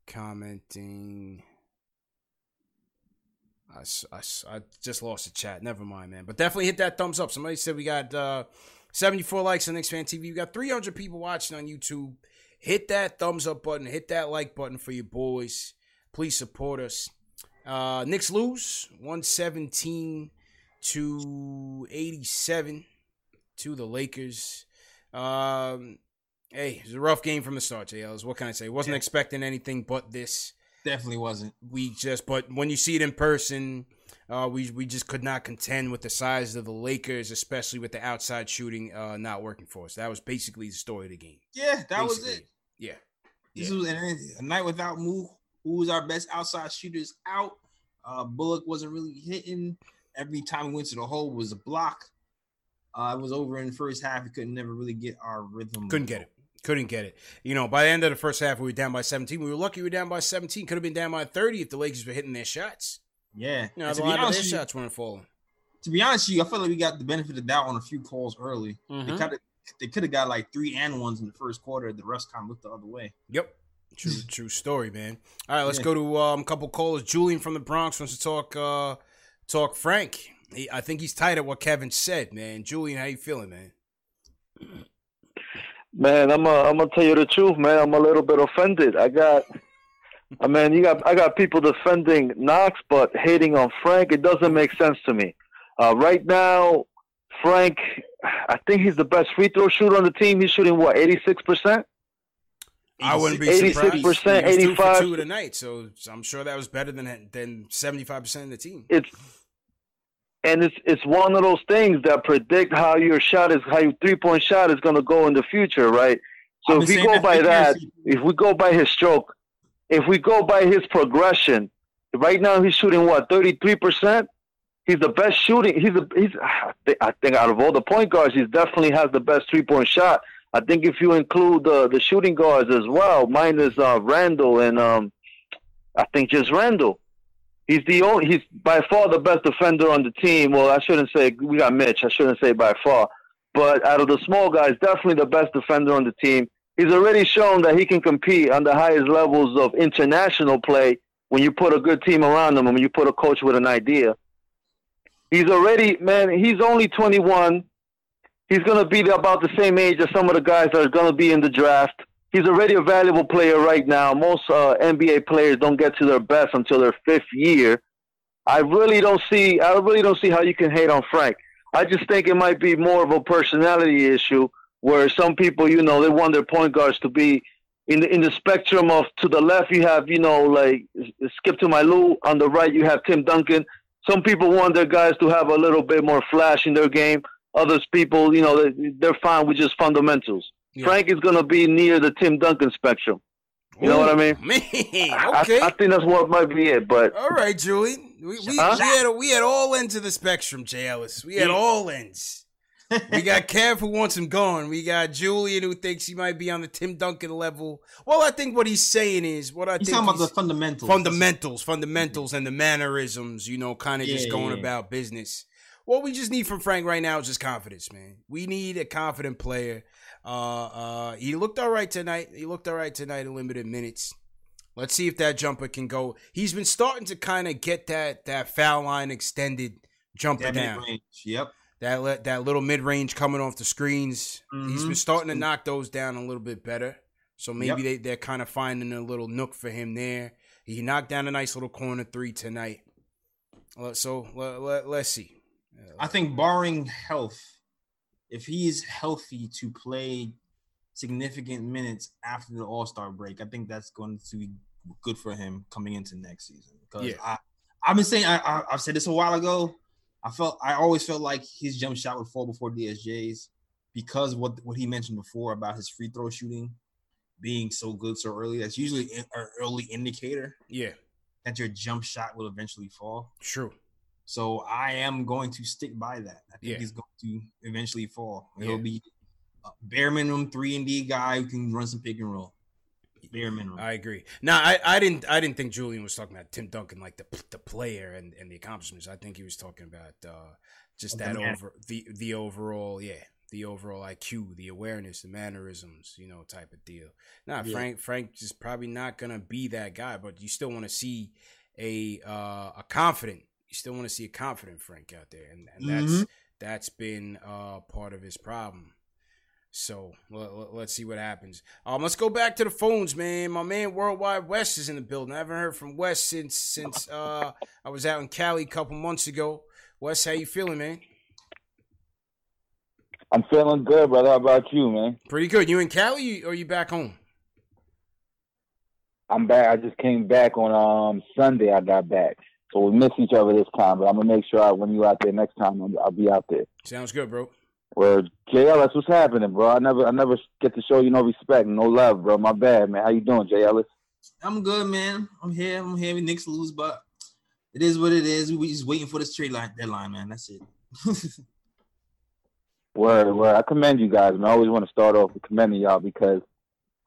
commenting. I, I, I just lost the chat. Never mind, man. But definitely hit that thumbs up. Somebody said we got uh, seventy-four likes on Knicks Fan T V. We got three hundred people watching on YouTube. Hit that thumbs up button. Hit that like button for your boys. Please support us. Uh, Knicks lose one seventeen to eighty-seven to the Lakers. Um, hey, it was a rough game from the start, J. Ellis. What can I say? Wasn't expecting anything but this. Definitely wasn't. We just, but when you see it in person, uh, we we just could not contend with the size of the Lakers, especially with the outside shooting uh, not working for us. That was basically the story of the game. Yeah, that basically. was it. Yeah. This yeah. was a, a night without Moe, who was our best outside shooters out. Uh, Bullock wasn't really hitting. Every time he went to the hole was a block. Uh, it was over in the first half. We could never really get our rhythm. Couldn't get it. Couldn't get it. You know, by the end of the first half, we were down by seventeen. We were lucky we were down by seventeen. Could have been down by thirty if the Lakers were hitting their shots. Yeah. You know, a lot of their shots weren't falling. To be honest with you, I feel like we got the benefit of doubt on a few calls early. Mm-hmm. They could have they could have got like three and ones in the first quarter. The rest kind of looked the other way. Yep. True, true story, man. All right, let's yeah. go to um, a couple callers. Julian from the Bronx wants to talk uh, talk Frank. He, I think he's tight at what Kevin said, man. Julian, how you feeling, man? Man, I'm a, I'm gonna tell you the truth, man. I'm a little bit offended. I got, I mean, you got, I got people defending Knox but hating on Frank. It doesn't make sense to me. Uh, right now, Frank, I think he's the best free throw shooter on the team. He's shooting what, eighty-six percent? I wouldn't be eighty-six percent, surprised. eighty-six percent, eighty-five. Two for two tonight, so I'm sure that was better than than seventy-five percent of the team. It's And it's it's one of those things that predict how your shot is, how your three point shot is going to go in the future, right? So if we go by that, if we go by his stroke, if we go by his progression, right now he's shooting what thirty-three percent. He's the best shooting. He's a, he's I think out of all the point guards, he definitely has the best three point shot. I think if you include the the shooting guards as well, minus uh, Randall and um, I think just Randall. He's the only, he's by far the best defender on the team. Well, I shouldn't say we got Mitch. I shouldn't say by far. But out of the small guys, definitely the best defender on the team. He's already shown that he can compete on the highest levels of international play when you put a good team around him and when you put a coach with an idea. He's already, man, he's only twenty-one. He's going to be about the same age as some of the guys that are going to be in the draft. He's already a valuable player right now. Most uh, N B A players don't get to their best until their fifth year. I really don't see. I really don't see how you can hate on Frank. I just think it might be more of a personality issue where some people, you know, they want their point guards to be in the in the spectrum of to the left you have, you know, like Skip to my Lou. On the right you have Tim Duncan. Some people want their guys to have a little bit more flash in their game. Others people, you know, they're fine with just fundamentals. Yeah. Frank is going to be near the Tim Duncan spectrum. You Ooh, know what I mean? Man, okay. I, I think that's what might be it. But all right, Julian, we we, huh? we had we had all ends of the spectrum, J. Ellis. We had yeah. all ends. We got Kev who wants him gone. We got Julian who thinks he might be on the Tim Duncan level. Well, I think what he's saying is what I he's think talking about the fundamentals, fundamentals, fundamentals, and the mannerisms. You know, kind of yeah, just going yeah. about business. What we just need from Frank right now is just confidence, man. We need a confident player. Uh, uh, he looked all right tonight. He looked all right tonight in limited minutes. Let's see if that jumper can go. He's been starting to kind of get that that foul line extended jumper that down. Mid-range. Yep. That that little mid-range coming off the screens. Mm-hmm. He's been starting to knock those down a little bit better. So maybe yep. they, they're kind of finding a little nook for him there. He knocked down a nice little corner three tonight. So let, let, let's see. I think barring health, if he is healthy to play significant minutes after the All-Star break, I think that's going to be good for him coming into next season. Because yeah. I, I've been saying, I, I, I've said this a while ago, I felt I always felt like his jump shot would fall before D S J's because of what what he mentioned before about his free throw shooting being so good so early. That's usually an early indicator. Yeah, that your jump shot will eventually fall. True. So I am going to stick by that. I think yeah. he's going to eventually fall. He'll yeah. be a bare minimum three and D guy who can run some pick and roll. Bare minimum. I agree. Now, I, I didn't I didn't think Julian was talking about Tim Duncan like the the player and, and the accomplishments. I think he was talking about uh, just that the over the the overall yeah the overall I Q, the awareness, the mannerisms, you know, type of deal. Nah, yeah. Frank Frank is probably not gonna be that guy, but you still want to see a uh, a confident. You still want to see a confident Frank out there, and, and mm-hmm. that's that's been uh, part of his problem. So l- l- let's see what happens. Um, let's go back to the phones, man. My man Worldwide West is in the building. I haven't heard from West since since uh, I was out in Cali a couple months ago. West, how you feeling, man? I'm feeling good, brother. How about you, man? Pretty good. You in Cali, or are you back home? I'm back. I just came back on um, Sunday. I got back. So we miss each other this time, but I'm going to make sure I, when you out there next time, I'll, I'll be out there. Sounds good, bro. Well, J. Ellis, what's happening, bro? I never I never get to show you no respect, no love, bro. My bad, man. How you doing, J. Ellis? I'm good, man. I'm here. I'm here. Knicks lose, but it is what it is. We just waiting for the trade line deadline, man. That's it. Word, word. I commend you guys, man. I always want to start off with commending y'all because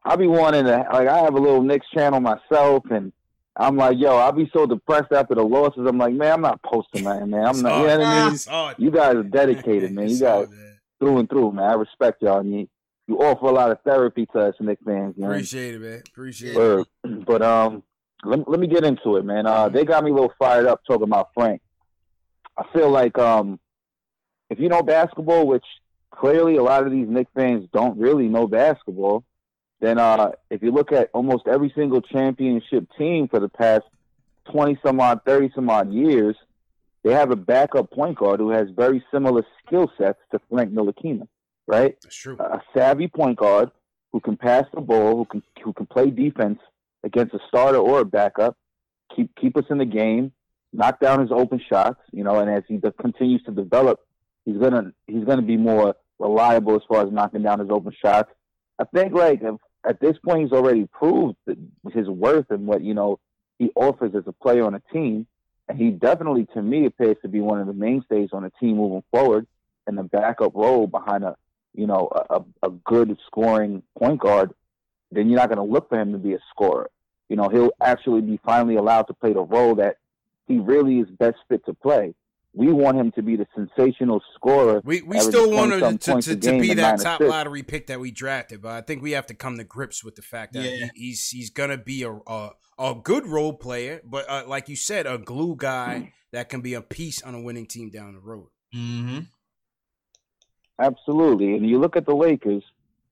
I be wanting to, like, I have a little Knicks channel myself, and I'm like, yo, I'll be so depressed after the losses. I'm like, man, I'm not posting nothing, man. I'm not, you know what I mean? You guys are dedicated, man. You guys through and through, man. I respect y'all. I mean, you offer a lot of therapy to us Knicks fans, man. Appreciate it, man. Appreciate it. But um, let, let me get into it, man. Uh, they got me a little fired up talking about Frank. I feel like um, if you know basketball, which clearly a lot of these Knicks fans don't really know basketball, then uh, if you look at almost every single championship team for the past twenty-some-odd, thirty-some-odd years, they have a backup point guard who has very similar skill sets to Frank Ntilikina, right? That's true. A savvy point guard who can pass the ball, who can who can play defense against a starter or a backup, keep keep us in the game, knock down his open shots, you know, and as he de- continues to develop, he's gonna he's gonna be more reliable as far as knocking down his open shots. I think, like, at this point, he's already proved his worth and what, you know, he offers as a player on a team. And he definitely, to me, appears to be one of the mainstays on a team moving forward in the backup role behind a, you know, a, a good scoring point guard. Then you're not going to look for him to be a scorer. You know, he'll actually be finally allowed to play the role that he really is best fit to play. We want him to be the sensational scorer. We we still want him to, to, to be that top six. Lottery pick that we drafted, but I think we have to come to grips with the fact that yeah. he, he's he's gonna be a a, a good role player, but uh, like you said, a glue guy mm-hmm. that can be a piece on a winning team down the road. Mm-hmm. Absolutely, and you look at the Lakers;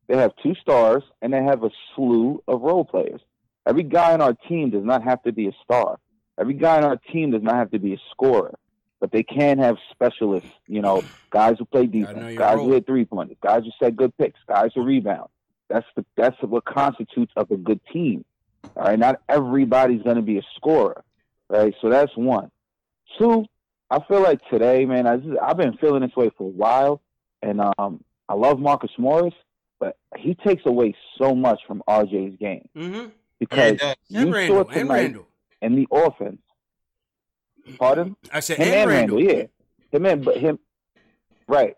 they have two stars and they have a slew of role players. Every guy on our team does not have to be a star. Every guy on our team does not have to be a scorer. But they can have specialists, you know, guys who play defense, guys role. who hit three-pointers, guys who set good picks, guys who rebound. That's the that's what constitutes of a good team. All right, not everybody's going to be a scorer, right? So that's one. Two, I feel like today, man, I just, I've been feeling this way for a while, and um, I love Marcus Morris, but he takes away so much from R J's game mm-hmm. because and, uh, and you Randall, saw tonight in the offense. Pardon? I said him and Randall. Randall, yeah. Him and but him, right?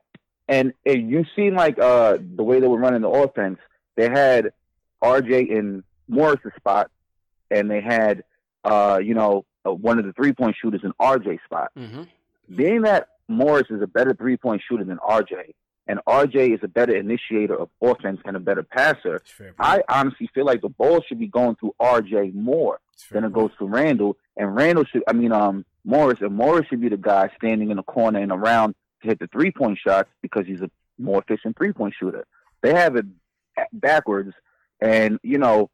And, and you seen like uh, the way they were running the offense. They had R J in Morris's spot, and they had uh, you know one of the three point shooters in R J's spot. Mm-hmm. Being that Morris is a better three point shooter than R J, and R J is a better initiator of offense and a better passer, I honestly feel like the ball should be going through R J more than it goes through Randall, and Randall should I mean um. Morris, and Morris should be the guy standing in the corner and around to hit the three-point shots because he's a more efficient three-point shooter. They have it backwards, and, you know,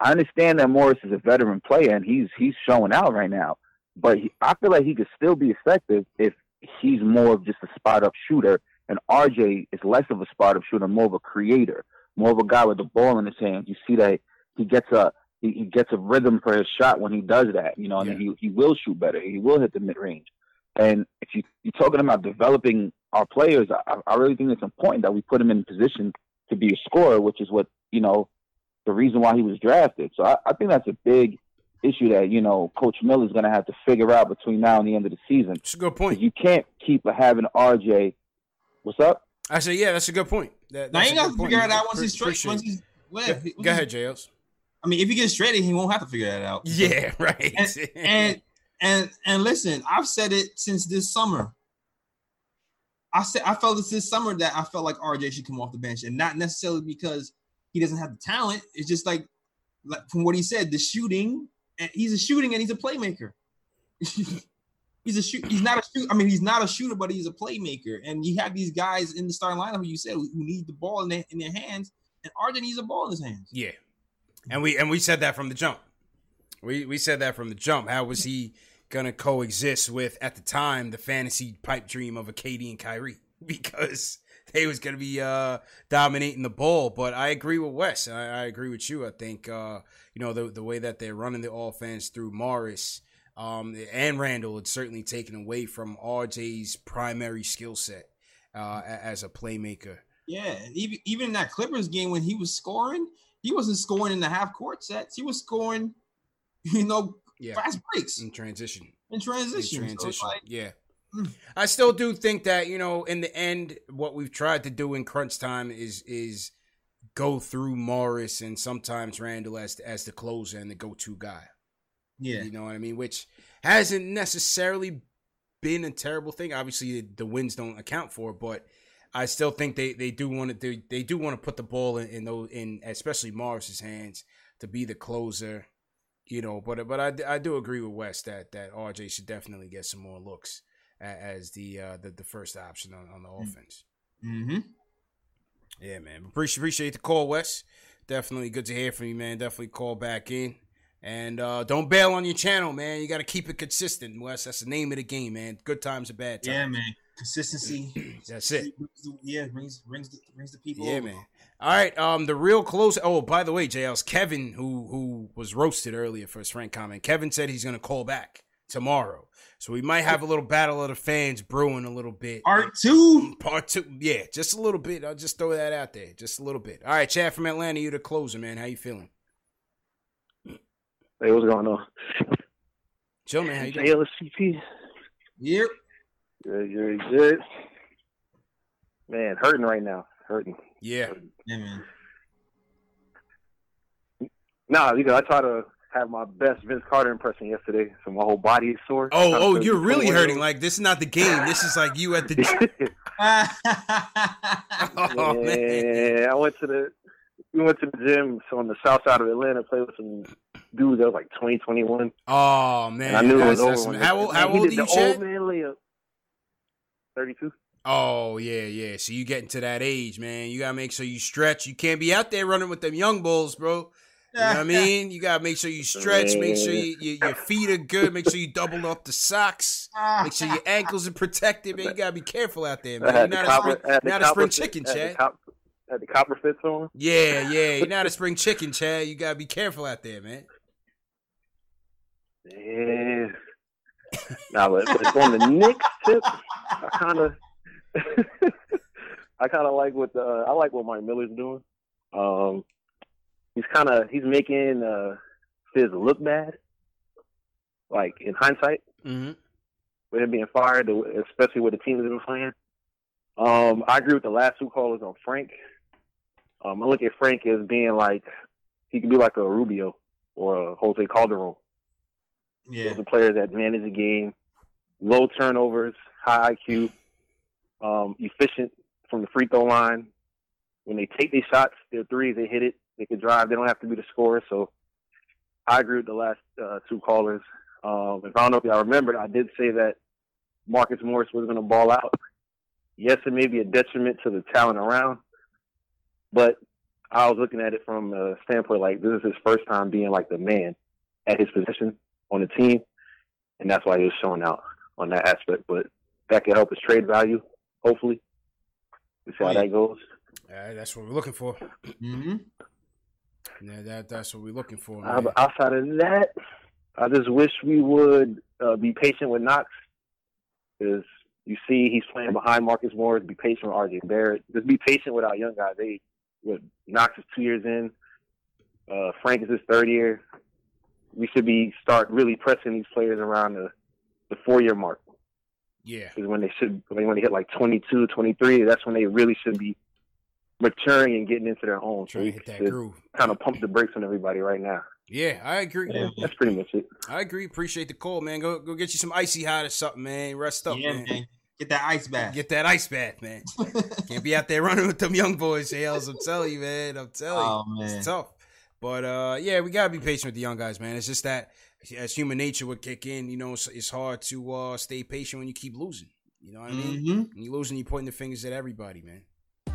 I understand that Morris is a veteran player, and he's he's showing out right now, but he, I feel like he could still be effective if he's more of just a spot-up shooter, and R J is less of a spot-up shooter, more of a creator, more of a guy with the ball in his hands. You see that he gets a He gets a rhythm for his shot when he does that, you know, and yeah. he, he will shoot better. He will hit the mid-range. And if you, you're talking about developing our players, I, I really think it's important that we put him in a position to be a scorer, which is what, you know, the reason why he was drafted. So I, I think that's a big issue that, you know, Coach Miller is going to have to figure out between now and the end of the season. That's a good point. You can't keep having R J. What's up? I said, yeah, that's a good point. That, now, he got to figure it out once he's straight. Once he's, well, go, once go ahead, J Ls. I mean, if he gets traded, he won't have to figure that out. Yeah, right. And, and and and listen, I've said it since this summer. I said I felt it this summer that I felt like R J should come off the bench, and not necessarily because he doesn't have the talent. It's just like, like from what he said, the shooting. And he's a shooting, and he's a playmaker. He's a shoot. He's not a shoot. I mean, he's not a shooter, but he's a playmaker. And you have these guys in the starting lineup who you said who need the ball in their, in their hands, and R J needs a ball in his hands. Yeah, and we and we said that from the jump. We we said that from the jump. How was he gonna coexist with, at the time, the fantasy pipe dream of a K D and Kyrie, because they was gonna be uh, dominating the ball? But I agree with Wes. And I, I agree with you. I think uh, you know the the way that they're running the offense through Morris. Um, and Randall, it's certainly taken away from R J's primary skill set uh, as a playmaker. Yeah, even even in that Clippers game when he was scoring, he wasn't scoring in the half-court sets. He was scoring, you know, yeah. fast breaks. In transition. In transition. In transition, so like, yeah. I still do think that, you know, in the end, what we've tried to do in crunch time is is go through Morris and sometimes Randall as as the closer and the go-to guy. Yeah, you know what I mean, which hasn't necessarily been a terrible thing. Obviously, the wins don't account for it, but I still think they, they do want to they, they do want to put the ball in, in those in especially Morris's hands to be the closer, you know. But but I, I do agree with Wes that, that R J should definitely get some more looks as the uh, the, the first option on, on the offense. Mm-hmm. Yeah, man. Appreciate appreciate the call, Wes. Definitely good to hear from you, man. Definitely call back in. And uh, don't bail on your channel, man. You got to keep it consistent, Wes. That's the name of the game, man. Good times or bad times. Yeah, man. Consistency. That's it. Yeah, brings brings the, brings the people. Yeah, over. Man. All right. Um, the real close. Oh, by the way, J L's Kevin, who who was roasted earlier for his Frank comment. Kevin said he's gonna call back tomorrow, so we might have a little battle of the fans brewing a little bit. Part two. Part two. Yeah, just a little bit. I'll just throw that out there, just a little bit. All right, Chad from Atlanta, you the closer, man. How you feeling? Hey, what's going on? Joe, man, how you doing? J. Ellis, C P. Yep. Good, good, good. Man, hurting right now. Hurting. Yeah. Hurting. Yeah, man. Nah, you know, I tried to have my best Vince Carter impression yesterday, so my whole body is sore. Oh, oh, you're really hurting. Like, this is not the game. This is like you at the gym. Oh, man. Yeah, I went to the... We went to the gym, so on the south side of Atlanta, played with some dudes that was like twenty, twenty-one. Oh man, and I knew that's, it was over. How old? How old are you, Chad? Old man layup. Thirty-two. Oh yeah, yeah. So you getting to that age, man? You gotta make sure you stretch. You can't be out there running with them young bulls, bro. You know what I mean? You gotta make sure you stretch. Make sure you, you, your feet are good. Make sure you double up the socks. Make sure your ankles are protected, man. You gotta be careful out there, man. You're not a spring, not a spring chicken, Chad. Had the copper fits on? Yeah, yeah. You're not a spring chicken, Chad. You got to be careful out there, man. Yeah. Nah, but, but on the Knicks tip, I kind of I kind of like what the, I like what Mike Miller's doing. Um, he's kind of, he's making uh, Fizz look bad, like in hindsight, mm-hmm. with him being fired, especially with the team that's been playing. Um, I agree with the last two callers on Frank. Um, I look at Frank as being like, he could be like a Rubio or a Jose Calderon. Yeah. Those are players that manage the game, low turnovers, high I Q, um, efficient from the free throw line. When they take these shots, their threes, they hit it. They can drive. They don't have to be the scorer. So I agree with the last uh, two callers. Um, if I don't know if y'all remember, I did say that Marcus Morris was going to ball out. Yes, it may be a detriment to the talent around, but I was looking at it from a standpoint like this is his first time being like the man at his position on the team, and that's why he was showing out on that aspect. But that could help his trade value, hopefully. We'll see how that goes. Uh, that's what we're looking for. Mm-hmm. Yeah, that, that's what we're looking for. Man. Uh, but outside of that, I just wish we would uh, be patient with Knox. Because you see he's playing behind Marcus Morris. Be patient with R J Barrett. Just be patient with our young guys. They, with Knox is two years in. Uh, Frank is his third year. We should be start really pressing these players around the, the four-year mark. Yeah. Because when they should, when they hit like twenty-two, twenty-three, that's when they really should be maturing and getting into their own. Trying to hit that groove. Kind of pump the brakes on everybody right now. Yeah, I agree. Yeah, that's pretty much it. I agree. Appreciate the call, man. Go go get you some icy hot or something, man. Rest up, yeah, man. man. Get that ice bath. Get that ice bath, man. Can't be out there running with them young boys, J Ls. I'm telling you, man. I'm telling oh, you. Man. It's tough. But, uh, yeah, we got to be patient with the young guys, man. It's just that as human nature would kick in, you know, it's, it's hard to uh, stay patient when you keep losing. You know what I mean? Mm-hmm. When you're losing, you're pointing the fingers at everybody, man.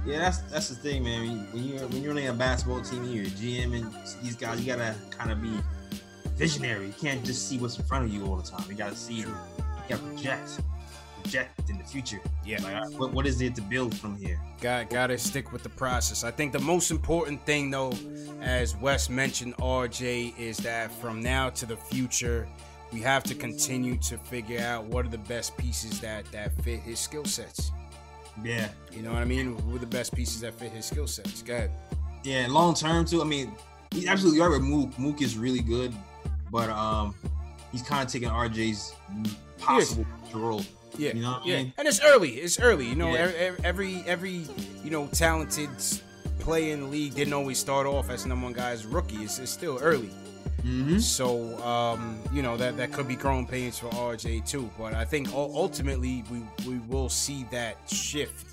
Yeah, that's that's the thing, man. When you're when you're on a basketball team, you're a G M, and these guys, you gotta kind of be visionary. You can't just see what's in front of you all the time. You gotta see, you gotta project, project in the future. Yeah, like, what what is it to build from here? Got gotta stick with the process. I think the most important thing, though, as Wes mentioned, R J, is that from now to the future, we have to continue to figure out what are the best pieces that that fit his skill sets. Yeah. You know what I mean? Who are the best pieces that fit his skill sets? Go ahead. Yeah, long term too. I mean, he's absolutely right with Mook. Mook is really good, but um, he's kind of taking R J's possible role. Yeah. You know what yeah. I mean? And it's early. It's early. You know, yeah. every, every, you know, talented player in the league didn't always start off as number one guy's rookie. It's, it's still early. Mm-hmm. So, um, you know, that, that could be growing pains for R J too. But I think ultimately we, we will see that shift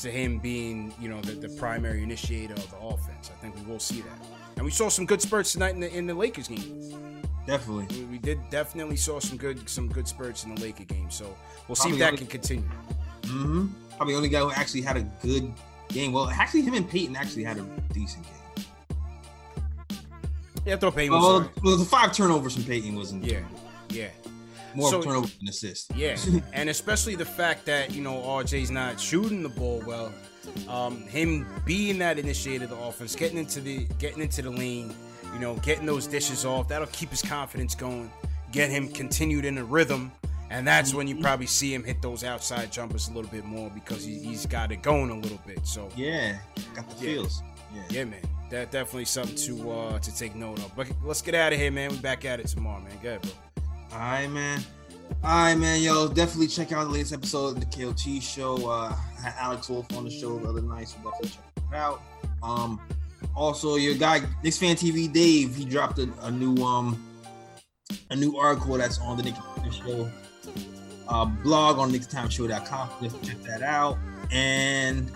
to him being, you know, the, the primary initiator of the offense. I think we will see that. And we saw some good spurts tonight in the in the Lakers game. Definitely. We, we did definitely saw some good some good spurts in the Lakers game. So we'll see Probably if that only, can continue. Mm-hmm. Probably the only guy who actually had a good game. Well, actually him and Peyton actually had a decent game. Yeah, I thought Payton was uh, well, the five turnovers from Payton wasn't. Yeah, yeah. More so, turnovers than assists. Yeah, and especially the fact that, you know, R J's not shooting the ball well. Um, him being that initiator of the offense, getting into the getting into the lane, you know, getting those dishes off, that'll keep his confidence going, get him continued in the rhythm, and that's mm-hmm. when you probably see him hit those outside jumpers a little bit more because he, he's got it going a little bit. So yeah, got the yeah. feels. Yeah, yeah, man. That definitely something to uh, to take note of. But let's get out of here, man. We back at it tomorrow, man. Go ahead, bro. All right, man. All right, man. Yo, definitely check out the latest episode of the K O T Show. Uh, had Alex Wolf on the show the other night, so definitely check it out. Um, also, your guy Knicks Fan T V, Dave, he dropped a, a new um a new article that's on the Knicks Time Show uh, blog on knicks time show dot com. Just check that out. And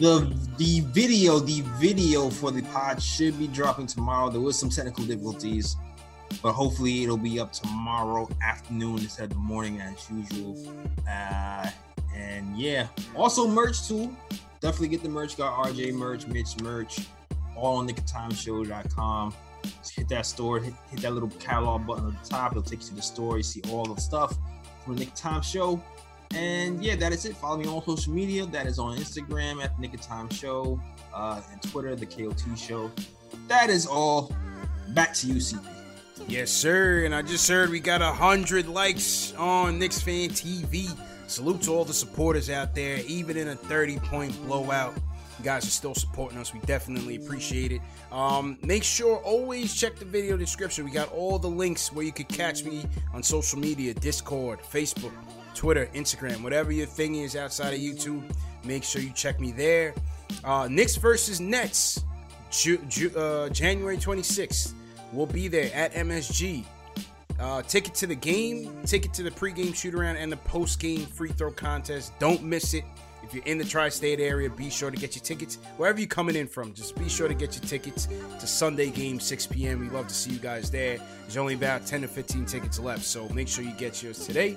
The the video, the video for the pod should be dropping tomorrow. There was some technical difficulties, but hopefully it'll be up tomorrow afternoon instead of the morning as usual. Uh, and yeah, also merch too. Definitely get the merch. Got R J merch, Mitch merch, all on nick of time show dot com. Just hit that store, hit, hit that little catalog button at the top. It'll take you to the store. You see all the stuff from the Nick Time Show. And yeah, that is it. Follow me on social media. That is on Instagram at the Nick of Time Show, uh, and Twitter, the K O T Show. That is all. Back to you, C P. Yes, sir. And I just heard we got a hundred likes on Knicks Fan T V. Salute to all the supporters out there. Even in a thirty-point blowout, you guys are still supporting us. We definitely appreciate it. Um, make sure always check the video description. We got all the links where you could catch me on social media, Discord, Facebook, Twitter, Instagram, whatever your thing is outside of YouTube, make sure you check me there. Uh, Knicks versus Nets, Ju- Ju- uh, January twenty-sixth. We'll be there at M S G. Uh, ticket to the game, ticket to the pregame shoot-around, and the post-game free throw contest. Don't miss it. If you're in the tri-state area, be sure to get your tickets. Wherever you're coming in from, just be sure to get your tickets to Sunday game, six p.m. We love to see you guys there. There's only about ten to fifteen tickets left, so make sure you get yours today.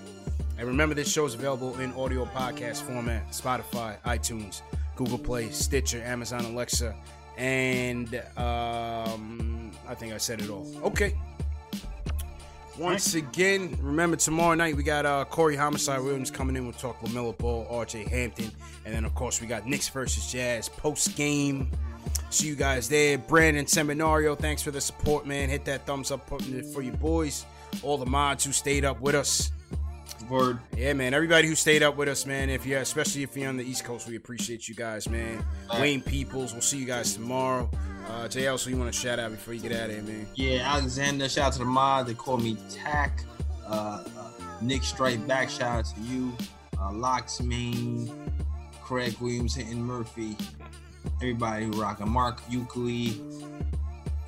And remember, this show is available in audio podcast format, Spotify, iTunes, Google Play, Stitcher, Amazon Alexa, and um, I think I said it all. Okay. Once again, remember, tomorrow night we got uh, Corey Homicide Williams coming in. We'll talk LaMelo Ball, R J Hampton, and then, of course, we got Knicks versus Jazz post-game. See you guys there. Brandon Seminario, thanks for the support, man. Hit that thumbs up button for your boys, all the mods who stayed up with us. Word. Yeah, man. Everybody who stayed up with us, man. If you, especially if you're on the East Coast, we appreciate you guys, man. Right. Wayne Peoples, we'll see you guys tomorrow. Uh, J. Ellis, who you want to shout out before you get out of here, man? Yeah, Alexander. Shout out to the mod. They call me Tack. Uh, uh, Nick Strike Back. Shout out to you. Uh, Locks Main. Craig Williams, Hinton Murphy. Everybody who rocking. Mark Euclid.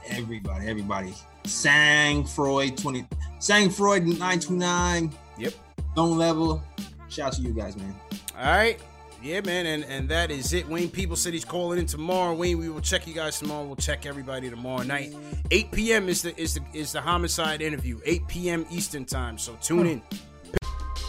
Everybody, everybody. Sang Freud twenty. Sang Freud nine two nine. Yep. Don't level. Shout out to you guys, man. All right. Yeah, man. And, and that is it. Wayne People said he's calling in tomorrow. Wayne, we will check you guys tomorrow. We'll check everybody tomorrow night. eight p.m. is the is the is the homicide interview. eight p.m. Eastern time. So tune in.